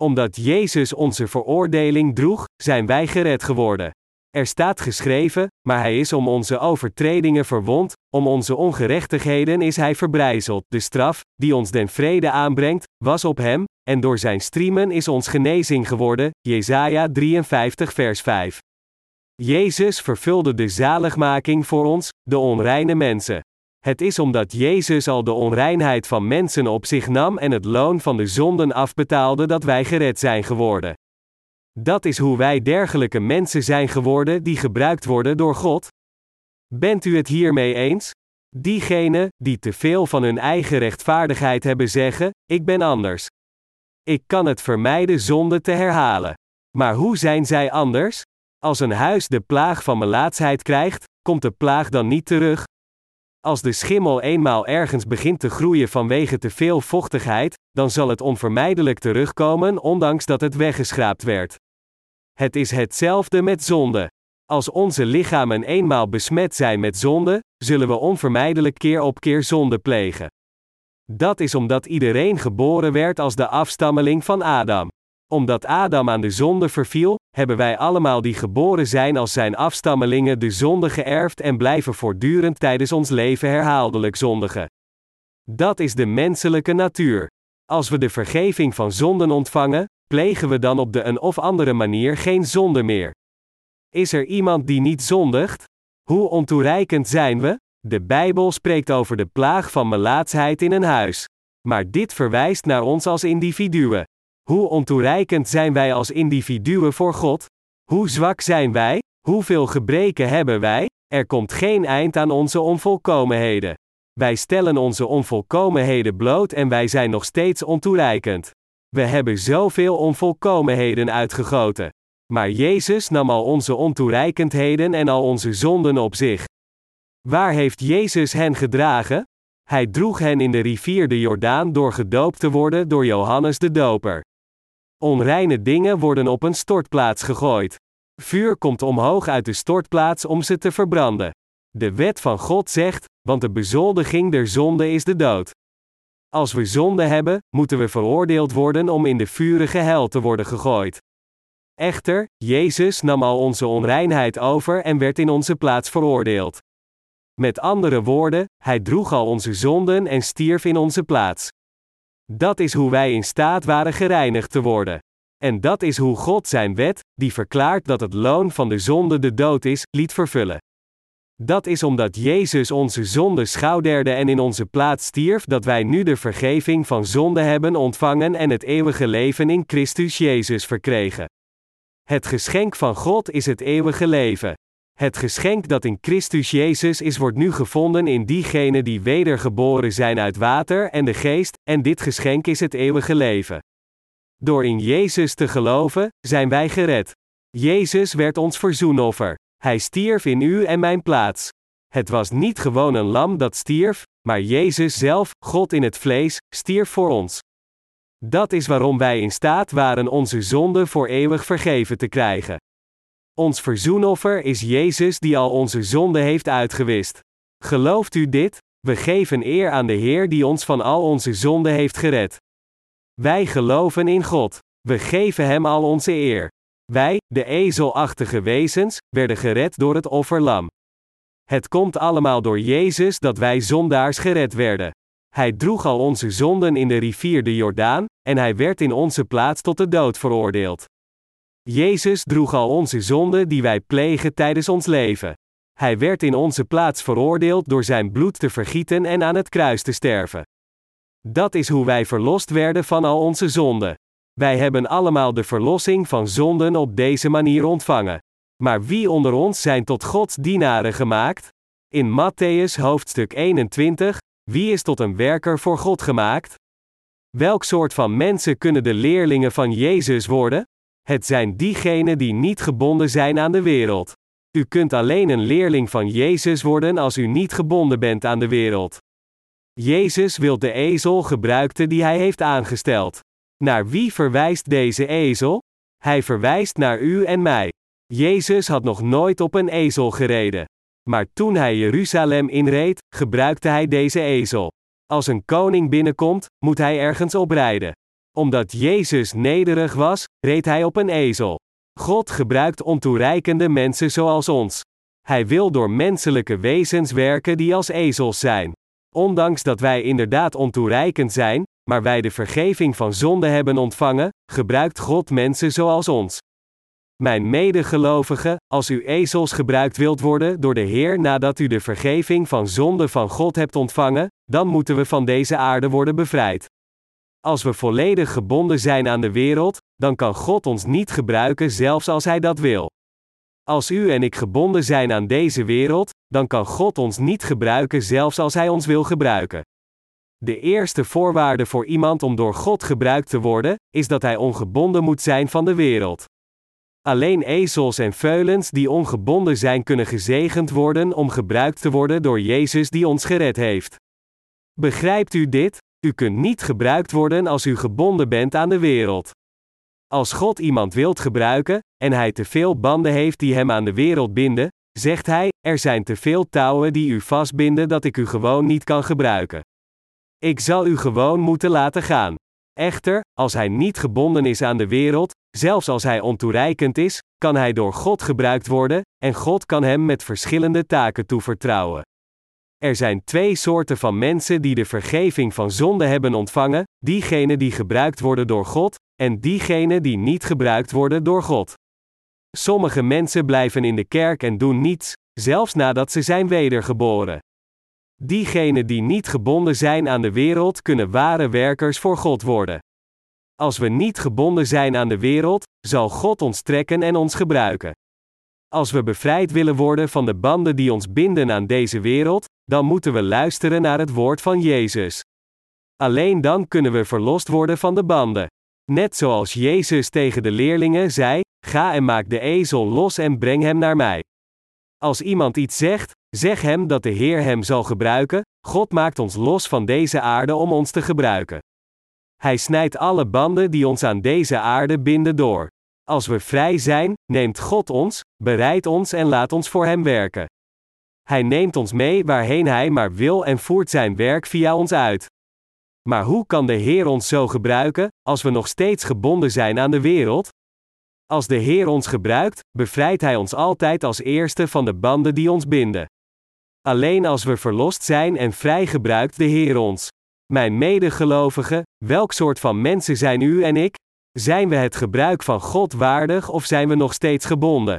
Omdat Jezus onze veroordeling droeg, zijn wij gered geworden. Er staat geschreven, maar hij is om onze overtredingen verwond, om onze ongerechtigheden is hij verbrijzeld. De straf, die ons den vrede aanbrengt, was op hem, en door zijn striemen is ons genezing geworden. Jesaja drieënvijftig vers vijf. Jezus vervulde de zaligmaking voor ons, de onreine mensen. Het is omdat Jezus al de onreinheid van mensen op zich nam en het loon van de zonden afbetaalde dat wij gered zijn geworden. Dat is hoe wij dergelijke mensen zijn geworden die gebruikt worden door God. Bent u het hiermee eens? Diegenen, die te veel van hun eigen rechtvaardigheid hebben zeggen, ik ben anders. Ik kan het vermijden zonde te herhalen. Maar hoe zijn zij anders? Als een huis de plaag van melaatsheid krijgt, komt de plaag dan niet terug? Als de schimmel eenmaal ergens begint te groeien vanwege te veel vochtigheid, dan zal het onvermijdelijk terugkomen ondanks dat het weggeschraapt werd. Het is hetzelfde met zonde. Als onze lichamen eenmaal besmet zijn met zonde, zullen we onvermijdelijk keer op keer zonde plegen. Dat is omdat iedereen geboren werd als de afstammeling van Adam. Omdat Adam aan de zonde verviel, hebben wij allemaal die geboren zijn als zijn afstammelingen de zonde geërfd en blijven voortdurend tijdens ons leven herhaaldelijk zondigen. Dat is de menselijke natuur. Als we de vergeving van zonden ontvangen, plegen we dan op de een of andere manier geen zonde meer. Is er iemand die niet zondigt? Hoe ontoereikend zijn we? De Bijbel spreekt over de plaag van melaatsheid in een huis. Maar dit verwijst naar ons als individuen. Hoe ontoereikend zijn wij als individuen voor God? Hoe zwak zijn wij? Hoeveel gebreken hebben wij? Er komt geen eind aan onze onvolkomenheden. Wij stellen onze onvolkomenheden bloot en wij zijn nog steeds ontoereikend. We hebben zoveel onvolkomenheden uitgegoten. Maar Jezus nam al onze ontoereikendheden en al onze zonden op zich. Waar heeft Jezus hen gedragen? Hij droeg hen in de rivier de Jordaan door gedoopt te worden door Johannes de Doper. Onreine dingen worden op een stortplaats gegooid. Vuur komt omhoog uit de stortplaats om ze te verbranden. De wet van God zegt, want de bezoldiging der zonde is de dood. Als we zonde hebben, moeten we veroordeeld worden om in de vurige hel te worden gegooid. Echter, Jezus nam al onze onreinheid over en werd in onze plaats veroordeeld. Met andere woorden, hij droeg al onze zonden en stierf in onze plaats. Dat is hoe wij in staat waren gereinigd te worden. En dat is hoe God zijn wet, die verklaart dat het loon van de zonde de dood is, liet vervullen. Dat is omdat Jezus onze zonde schouderde en in onze plaats stierf dat wij nu de vergeving van zonde hebben ontvangen en het eeuwige leven in Christus Jezus verkregen. Het geschenk van God is het eeuwige leven. Het geschenk dat in Christus Jezus is wordt nu gevonden in diegenen die wedergeboren zijn uit water en de geest, en dit geschenk is het eeuwige leven. Door in Jezus te geloven, zijn wij gered. Jezus werd ons verzoenoffer. Hij stierf in u en mijn plaats. Het was niet gewoon een lam dat stierf, maar Jezus zelf, God in het vlees, stierf voor ons. Dat is waarom wij in staat waren onze zonden voor eeuwig vergeven te krijgen. Ons verzoenoffer is Jezus die al onze zonde heeft uitgewist. Gelooft u dit? We geven eer aan de Heer die ons van al onze zonde heeft gered. Wij geloven in God. We geven Hem al onze eer. Wij, de ezelachtige wezens, werden gered door het offerlam. Het komt allemaal door Jezus dat wij zondaars gered werden. Hij droeg al onze zonden in de rivier de Jordaan, en Hij werd in onze plaats tot de dood veroordeeld. Jezus droeg al onze zonden die wij plegen tijdens ons leven. Hij werd in onze plaats veroordeeld door zijn bloed te vergieten en aan het kruis te sterven. Dat is hoe wij verlost werden van al onze zonden. Wij hebben allemaal de verlossing van zonden op deze manier ontvangen. Maar wie onder ons zijn tot Gods dienaren gemaakt? In Matthéüs hoofdstuk eenentwintig, wie is tot een werker voor God gemaakt? Welk soort van mensen kunnen de leerlingen van Jezus worden? Het zijn diegenen die niet gebonden zijn aan de wereld. U kunt alleen een leerling van Jezus worden als u niet gebonden bent aan de wereld. Jezus wil de ezel gebruiken die hij heeft aangesteld. Naar wie verwijst deze ezel? Hij verwijst naar u en mij. Jezus had nog nooit op een ezel gereden. Maar toen hij Jeruzalem inreed, gebruikte hij deze ezel. Als een koning binnenkomt, moet hij ergens oprijden. Omdat Jezus nederig was, reed hij op een ezel. God gebruikt ontoereikende mensen zoals ons. Hij wil door menselijke wezens werken die als ezels zijn. Ondanks dat wij inderdaad ontoereikend zijn, maar wij de vergeving van zonde hebben ontvangen, gebruikt God mensen zoals ons. Mijn medegelovigen, als u ezels gebruikt wilt worden door de Heer nadat u de vergeving van zonde van God hebt ontvangen, dan moeten we van deze aarde worden bevrijd. Als we volledig gebonden zijn aan de wereld, dan kan God ons niet gebruiken zelfs als Hij dat wil. Als u en ik gebonden zijn aan deze wereld, dan kan God ons niet gebruiken zelfs als Hij ons wil gebruiken. De eerste voorwaarde voor iemand om door God gebruikt te worden, is dat hij ongebonden moet zijn van de wereld. Alleen ezels en veulens die ongebonden zijn kunnen gezegend worden om gebruikt te worden door Jezus die ons gered heeft. Begrijpt u dit? U kunt niet gebruikt worden als u gebonden bent aan de wereld. Als God iemand wilt gebruiken, en hij te veel banden heeft die hem aan de wereld binden, zegt hij, er zijn te veel touwen die u vastbinden dat ik u gewoon niet kan gebruiken. Ik zal u gewoon moeten laten gaan. Echter, als hij niet gebonden is aan de wereld, zelfs als hij ontoereikend is, kan hij door God gebruikt worden, en God kan hem met verschillende taken toevertrouwen. Er zijn twee soorten van mensen die de vergeving van zonde hebben ontvangen, diegenen die gebruikt worden door God, en diegenen die niet gebruikt worden door God. Sommige mensen blijven in de kerk en doen niets, zelfs nadat ze zijn wedergeboren. Diegenen die niet gebonden zijn aan de wereld kunnen ware werkers voor God worden. Als we niet gebonden zijn aan de wereld, zal God ons trekken en ons gebruiken. Als we bevrijd willen worden van de banden die ons binden aan deze wereld, dan moeten we luisteren naar het woord van Jezus. Alleen dan kunnen we verlost worden van de banden. Net zoals Jezus tegen de leerlingen zei, ga en maak de ezel los en breng hem naar mij. Als iemand iets zegt, zeg hem dat de Heer hem zal gebruiken, God maakt ons los van deze aarde om ons te gebruiken. Hij snijdt alle banden die ons aan deze aarde binden door. Als we vrij zijn, neemt God ons, bereidt ons en laat ons voor hem werken. Hij neemt ons mee waarheen hij maar wil en voert zijn werk via ons uit. Maar hoe kan de Heer ons zo gebruiken, als we nog steeds gebonden zijn aan de wereld? Als de Heer ons gebruikt, bevrijdt hij ons altijd als eerste van de banden die ons binden. Alleen als we verlost zijn en vrij gebruikt de Heer ons. Mijn medegelovigen, welk soort van mensen zijn u en ik? Zijn we het gebruik van God waardig of zijn we nog steeds gebonden?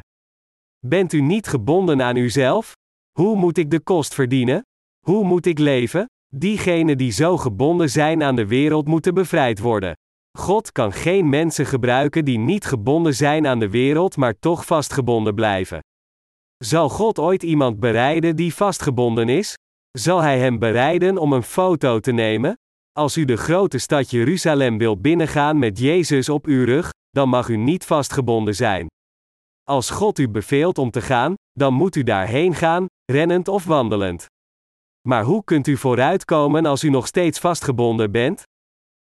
Bent u niet gebonden aan uzelf? Hoe moet ik de kost verdienen? Hoe moet ik leven? Diegenen die zo gebonden zijn aan de wereld moeten bevrijd worden. God kan geen mensen gebruiken die niet gebonden zijn aan de wereld maar toch vastgebonden blijven. Zal God ooit iemand bereiden die vastgebonden is? Zal hij hem bereiden om een foto te nemen? Als u de grote stad Jeruzalem wilt binnengaan met Jezus op uw rug, dan mag u niet vastgebonden zijn. Als God u beveelt om te gaan, dan moet u daarheen gaan, rennend of wandelend. Maar hoe kunt u vooruitkomen als u nog steeds vastgebonden bent?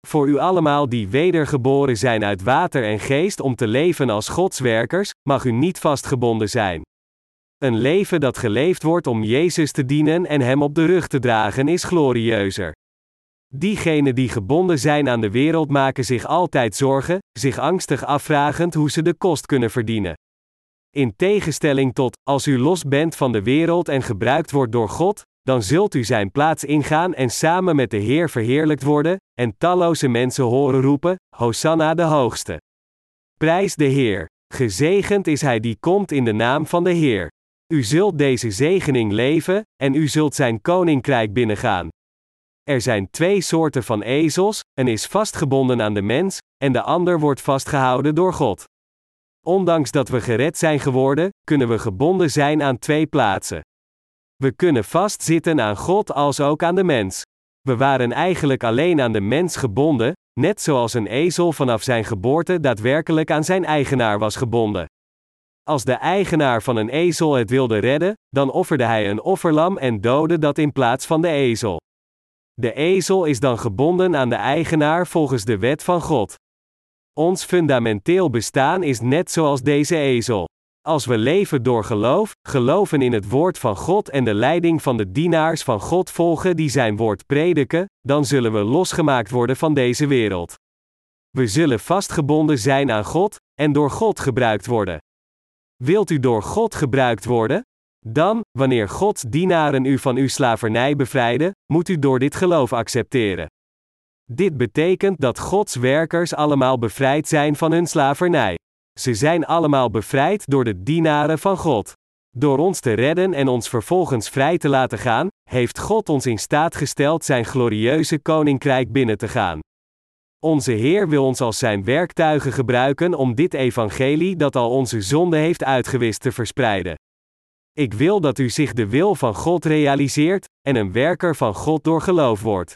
Voor u allemaal die wedergeboren zijn uit water en geest om te leven als Gods werkers, mag u niet vastgebonden zijn. Een leven dat geleefd wordt om Jezus te dienen en hem op de rug te dragen is glorieuzer. Diegenen die gebonden zijn aan de wereld maken zich altijd zorgen, zich angstig afvragend hoe ze de kost kunnen verdienen. In tegenstelling tot, als u los bent van de wereld en gebruikt wordt door God, dan zult u zijn plaats ingaan en samen met de Heer verheerlijkt worden, en talloze mensen horen roepen, Hosanna de Hoogste. Prijs de Heer. Gezegend is hij die komt in de naam van de Heer. U zult deze zegening leven, en u zult zijn koninkrijk binnengaan. Er zijn twee soorten van ezels, een is vastgebonden aan de mens, en de ander wordt vastgehouden door God. Ondanks dat we gered zijn geworden, kunnen we gebonden zijn aan twee plaatsen. We kunnen vastzitten aan God als ook aan de mens. We waren eigenlijk alleen aan de mens gebonden, net zoals een ezel vanaf zijn geboorte daadwerkelijk aan zijn eigenaar was gebonden. Als de eigenaar van een ezel het wilde redden, dan offerde hij een offerlam en doodde dat in plaats van de ezel. De ezel is dan gebonden aan de eigenaar volgens de wet van God. Ons fundamenteel bestaan is net zoals deze ezel. Als we leven door geloof, geloven in het woord van God en de leiding van de dienaars van God volgen die zijn woord prediken, dan zullen we losgemaakt worden van deze wereld. We zullen vastgebonden zijn aan God, en door God gebruikt worden. Wilt u door God gebruikt worden? Dan, wanneer Gods dienaren u van uw slavernij bevrijden, moet u door dit geloof accepteren. Dit betekent dat Gods werkers allemaal bevrijd zijn van hun slavernij. Ze zijn allemaal bevrijd door de dienaren van God. Door ons te redden en ons vervolgens vrij te laten gaan, heeft God ons in staat gesteld zijn glorieuze koninkrijk binnen te gaan. Onze Heer wil ons als zijn werktuigen gebruiken om dit evangelie dat al onze zonde heeft uitgewist te verspreiden. Ik wil dat u zich de wil van God realiseert, en een werker van God door geloof wordt.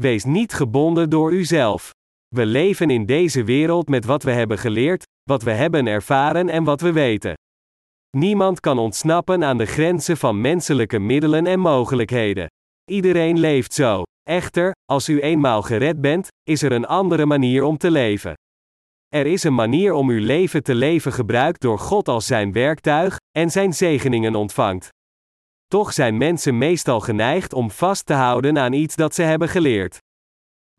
Wees niet gebonden door uzelf. We leven in deze wereld met wat we hebben geleerd, wat we hebben ervaren en wat we weten. Niemand kan ontsnappen aan de grenzen van menselijke middelen en mogelijkheden. Iedereen leeft zo. Echter, als u eenmaal gered bent, is er een andere manier om te leven. Er is een manier om uw leven te leven gebruikt door God als zijn werktuig, en zijn zegeningen ontvangt. Toch zijn mensen meestal geneigd om vast te houden aan iets dat ze hebben geleerd.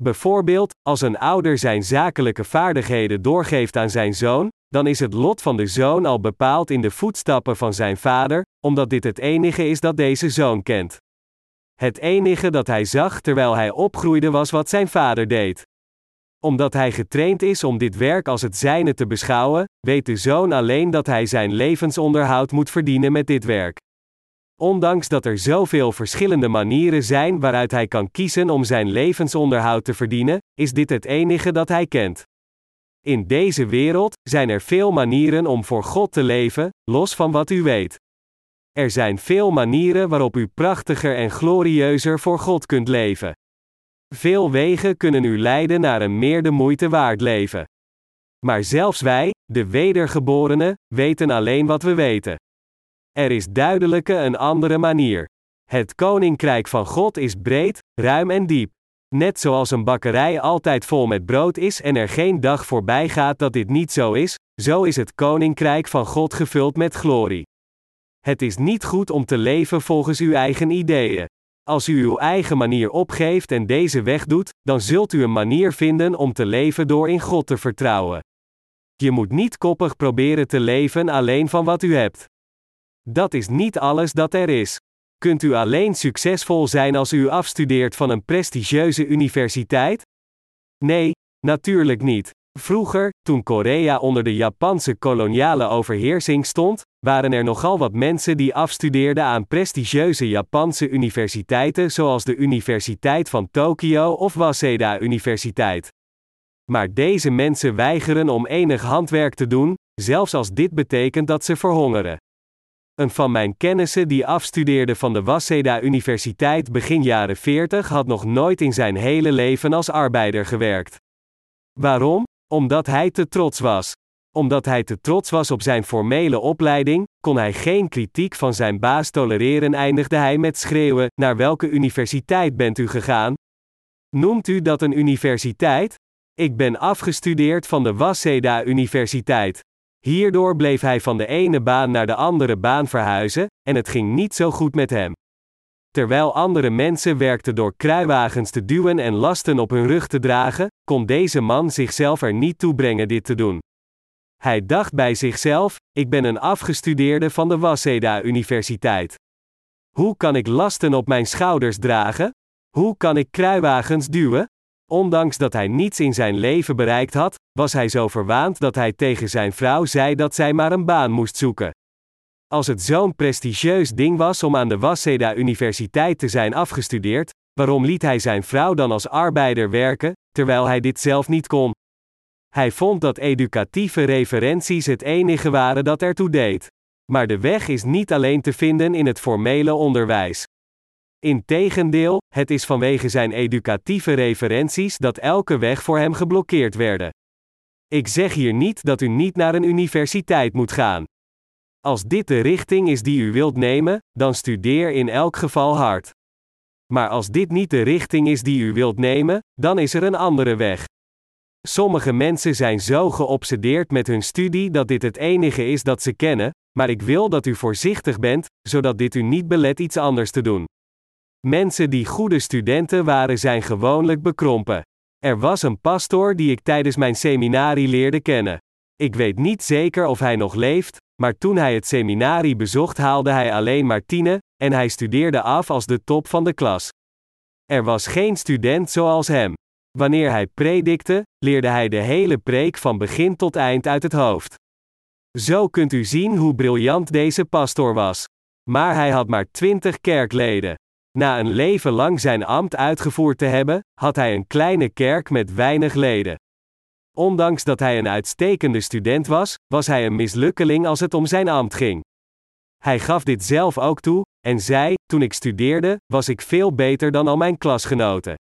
Bijvoorbeeld, als een ouder zijn zakelijke vaardigheden doorgeeft aan zijn zoon, dan is het lot van de zoon al bepaald in de voetstappen van zijn vader, omdat dit het enige is dat deze zoon kent. Het enige dat hij zag terwijl hij opgroeide was wat zijn vader deed. Omdat hij getraind is om dit werk als het zijne te beschouwen, weet de zoon alleen dat hij zijn levensonderhoud moet verdienen met dit werk. Ondanks dat er zoveel verschillende manieren zijn waaruit hij kan kiezen om zijn levensonderhoud te verdienen, is dit het enige dat hij kent. In deze wereld zijn er veel manieren om voor God te leven, los van wat u weet. Er zijn veel manieren waarop u prachtiger en glorieuzer voor God kunt leven. Veel wegen kunnen u leiden naar een meer de moeite waard leven. Maar zelfs wij, de wedergeborenen, weten alleen wat we weten. Er is duidelijk een andere manier. Het koninkrijk van God is breed, ruim en diep. Net zoals een bakkerij altijd vol met brood is en er geen dag voorbij gaat dat dit niet zo is, zo is het koninkrijk van God gevuld met glorie. Het is niet goed om te leven volgens uw eigen ideeën. Als u uw eigen manier opgeeft en deze wegdoet, dan zult u een manier vinden om te leven door in God te vertrouwen. Je moet niet koppig proberen te leven alleen van wat u hebt. Dat is niet alles dat er is. Kunt u alleen succesvol zijn als u afstudeert van een prestigieuze universiteit? Nee, natuurlijk niet. Vroeger, toen Korea onder de Japanse koloniale overheersing stond, waren er nogal wat mensen die afstudeerden aan prestigieuze Japanse universiteiten zoals de Universiteit van Tokio of Waseda Universiteit. Maar deze mensen weigeren om enig handwerk te doen, zelfs als dit betekent dat ze verhongeren. Een van mijn kennissen die afstudeerde van de Waseda Universiteit begin jaren veertig had nog nooit in zijn hele leven als arbeider gewerkt. Waarom? Omdat hij te trots was. Omdat hij te trots was op zijn formele opleiding, kon hij geen kritiek van zijn baas tolereren, eindigde hij met schreeuwen: naar welke universiteit bent u gegaan? Noemt u dat een universiteit? Ik ben afgestudeerd van de Waseda Universiteit. Hierdoor bleef hij van de ene baan naar de andere baan verhuizen, en het ging niet zo goed met hem. Terwijl andere mensen werkten door kruiwagens te duwen en lasten op hun rug te dragen, kon deze man zichzelf er niet toe brengen dit te doen. Hij dacht bij zichzelf: ik ben een afgestudeerde van de Waseda Universiteit. Hoe kan ik lasten op mijn schouders dragen? Hoe kan ik kruiwagens duwen? Ondanks dat hij niets in zijn leven bereikt had, was hij zo verwaand dat hij tegen zijn vrouw zei dat zij maar een baan moest zoeken. Als het zo'n prestigieus ding was om aan de Waseda Universiteit te zijn afgestudeerd, waarom liet hij zijn vrouw dan als arbeider werken, terwijl hij dit zelf niet kon? Hij vond dat educatieve referenties het enige waren dat ertoe deed. Maar de weg is niet alleen te vinden in het formele onderwijs. Integendeel, het is vanwege zijn educatieve referenties dat elke weg voor hem geblokkeerd werd. Ik zeg hier niet dat u niet naar een universiteit moet gaan. Als dit de richting is die u wilt nemen, dan studeer in elk geval hard. Maar als dit niet de richting is die u wilt nemen, dan is er een andere weg. Sommige mensen zijn zo geobsedeerd met hun studie dat dit het enige is dat ze kennen, maar ik wil dat u voorzichtig bent, zodat dit u niet belet iets anders te doen. Mensen die goede studenten waren zijn gewoonlijk bekrompen. Er was een pastoor die ik tijdens mijn seminarie leerde kennen. Ik weet niet zeker of hij nog leeft, maar toen hij het seminarie bezocht haalde hij alleen maar tienen, en hij studeerde af als de top van de klas. Er was geen student zoals hem. Wanneer hij predikte, leerde hij de hele preek van begin tot eind uit het hoofd. Zo kunt u zien hoe briljant deze pastoor was. Maar hij had maar twintig kerkleden. Na een leven lang zijn ambt uitgevoerd te hebben, had hij een kleine kerk met weinig leden. Ondanks dat hij een uitstekende student was, was hij een mislukkeling als het om zijn ambt ging. Hij gaf dit zelf ook toe, en zei, toen ik studeerde, was ik veel beter dan al mijn klasgenoten.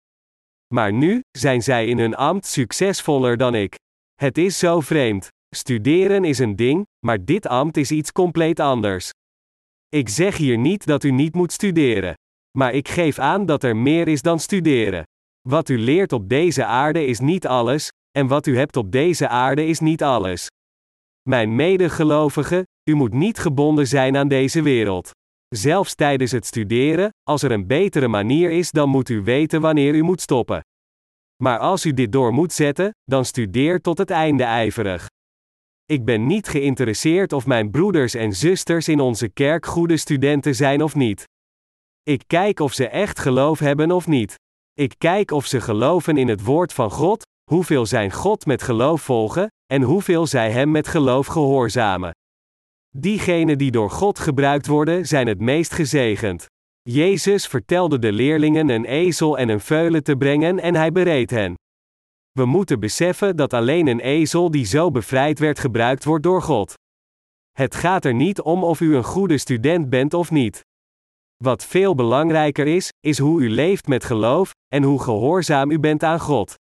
Maar nu, zijn zij in hun ambt succesvoller dan ik. Het is zo vreemd. Studeren is een ding, maar dit ambt is iets compleet anders. Ik zeg hier niet dat u niet moet studeren. Maar ik geef aan dat er meer is dan studeren. Wat u leert op deze aarde is niet alles, en wat u hebt op deze aarde is niet alles. Mijn medegelovigen, u moet niet gebonden zijn aan deze wereld. Zelfs tijdens het studeren, als er een betere manier is, dan moet u weten wanneer u moet stoppen. Maar als u dit door moet zetten, dan studeer tot het einde ijverig. Ik ben niet geïnteresseerd of mijn broeders en zusters in onze kerk goede studenten zijn of niet. Ik kijk of ze echt geloof hebben of niet. Ik kijk of ze geloven in het woord van God, hoeveel zij God met geloof volgen, en hoeveel zij Hem met geloof gehoorzamen. Diegenen die door God gebruikt worden, zijn het meest gezegend. Jezus vertelde de leerlingen een ezel en een veulen te brengen en Hij bereed hen. We moeten beseffen dat alleen een ezel die zo bevrijd werd gebruikt wordt door God. Het gaat er niet om of u een goede student bent of niet. Wat veel belangrijker is, is hoe u leeft met geloof, en hoe gehoorzaam u bent aan God.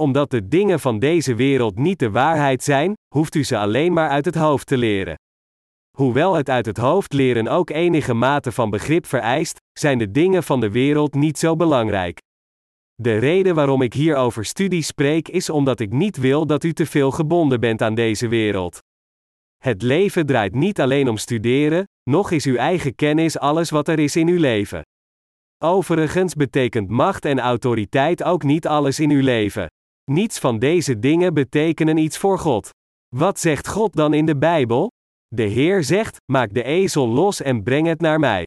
Omdat de dingen van deze wereld niet de waarheid zijn, hoeft u ze alleen maar uit het hoofd te leren. Hoewel het uit het hoofd leren ook enige mate van begrip vereist, zijn de dingen van de wereld niet zo belangrijk. De reden waarom ik hier over studie spreek is omdat ik niet wil dat u te veel gebonden bent aan deze wereld. Het leven draait niet alleen om studeren, nog is uw eigen kennis alles wat er is in uw leven. Overigens betekent macht en autoriteit ook niet alles in uw leven. Niets van deze dingen betekenen iets voor God. Wat zegt God dan in de Bijbel? De Heer zegt, maak de ezel los en breng het naar mij.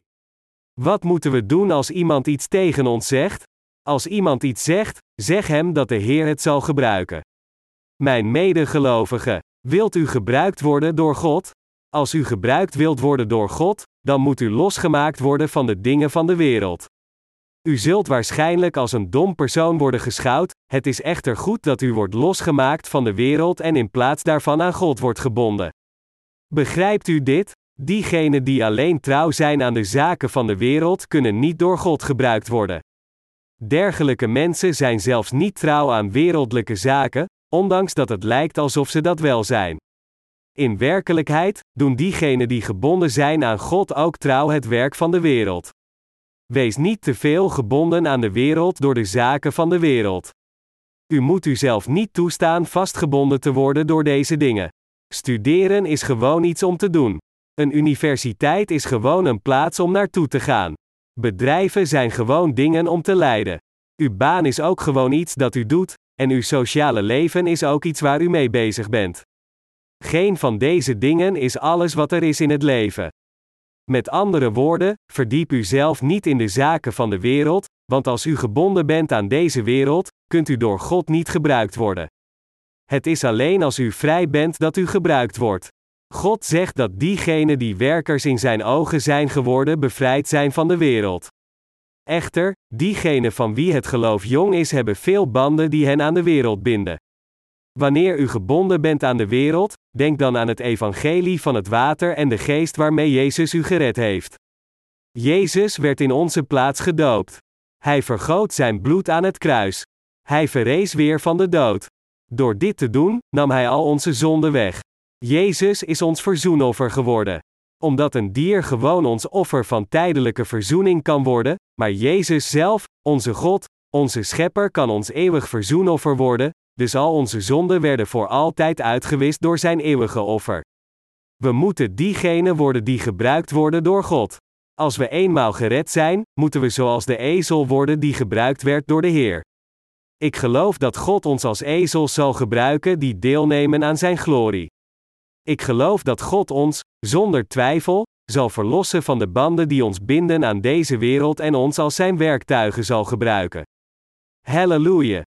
Wat moeten we doen als iemand iets tegen ons zegt? Als iemand iets zegt, zeg hem dat de Heer het zal gebruiken. Mijn medegelovigen, wilt u gebruikt worden door God? Als u gebruikt wilt worden door God, dan moet u losgemaakt worden van de dingen van de wereld. U zult waarschijnlijk als een dom persoon worden geschouwd, het is echter goed dat u wordt losgemaakt van de wereld en in plaats daarvan aan God wordt gebonden. Begrijpt u dit? Diegenen die alleen trouw zijn aan de zaken van de wereld kunnen niet door God gebruikt worden. Dergelijke mensen zijn zelfs niet trouw aan wereldlijke zaken, ondanks dat het lijkt alsof ze dat wel zijn. In werkelijkheid doen diegenen die gebonden zijn aan God ook trouw het werk van de wereld. Wees niet te veel gebonden aan de wereld door de zaken van de wereld. U moet uzelf niet toestaan vastgebonden te worden door deze dingen. Studeren is gewoon iets om te doen. Een universiteit is gewoon een plaats om naartoe te gaan. Bedrijven zijn gewoon dingen om te leiden. Uw baan is ook gewoon iets dat u doet, en uw sociale leven is ook iets waar u mee bezig bent. Geen van deze dingen is alles wat er is in het leven. Met andere woorden, verdiep u zelf niet in de zaken van de wereld, want als u gebonden bent aan deze wereld, kunt u door God niet gebruikt worden. Het is alleen als u vrij bent dat u gebruikt wordt. God zegt dat diegenen die werkers in zijn ogen zijn geworden bevrijd zijn van de wereld. Echter, diegenen van wie het geloof jong is hebben veel banden die hen aan de wereld binden. Wanneer u gebonden bent aan de wereld, denk dan aan het evangelie van het water en de geest waarmee Jezus u gered heeft. Jezus werd in onze plaats gedoopt. Hij vergoot zijn bloed aan het kruis. Hij verrees weer van de dood. Door dit te doen, nam hij al onze zonden weg. Jezus is ons verzoenoffer geworden. omdat een dier gewoon ons offer van tijdelijke verzoening kan worden, maar Jezus zelf, onze God, onze Schepper, kan ons eeuwig verzoenoffer worden, dus al onze zonden werden voor altijd uitgewist door zijn eeuwige offer. We moeten diegenen worden die gebruikt worden door God. Als we eenmaal gered zijn, moeten we zoals de ezel worden die gebruikt werd door de Heer. Ik geloof dat God ons als ezels zal gebruiken die deelnemen aan zijn glorie. Ik geloof dat God ons, zonder twijfel, zal verlossen van de banden die ons binden aan deze wereld en ons als zijn werktuigen zal gebruiken. Halleluja!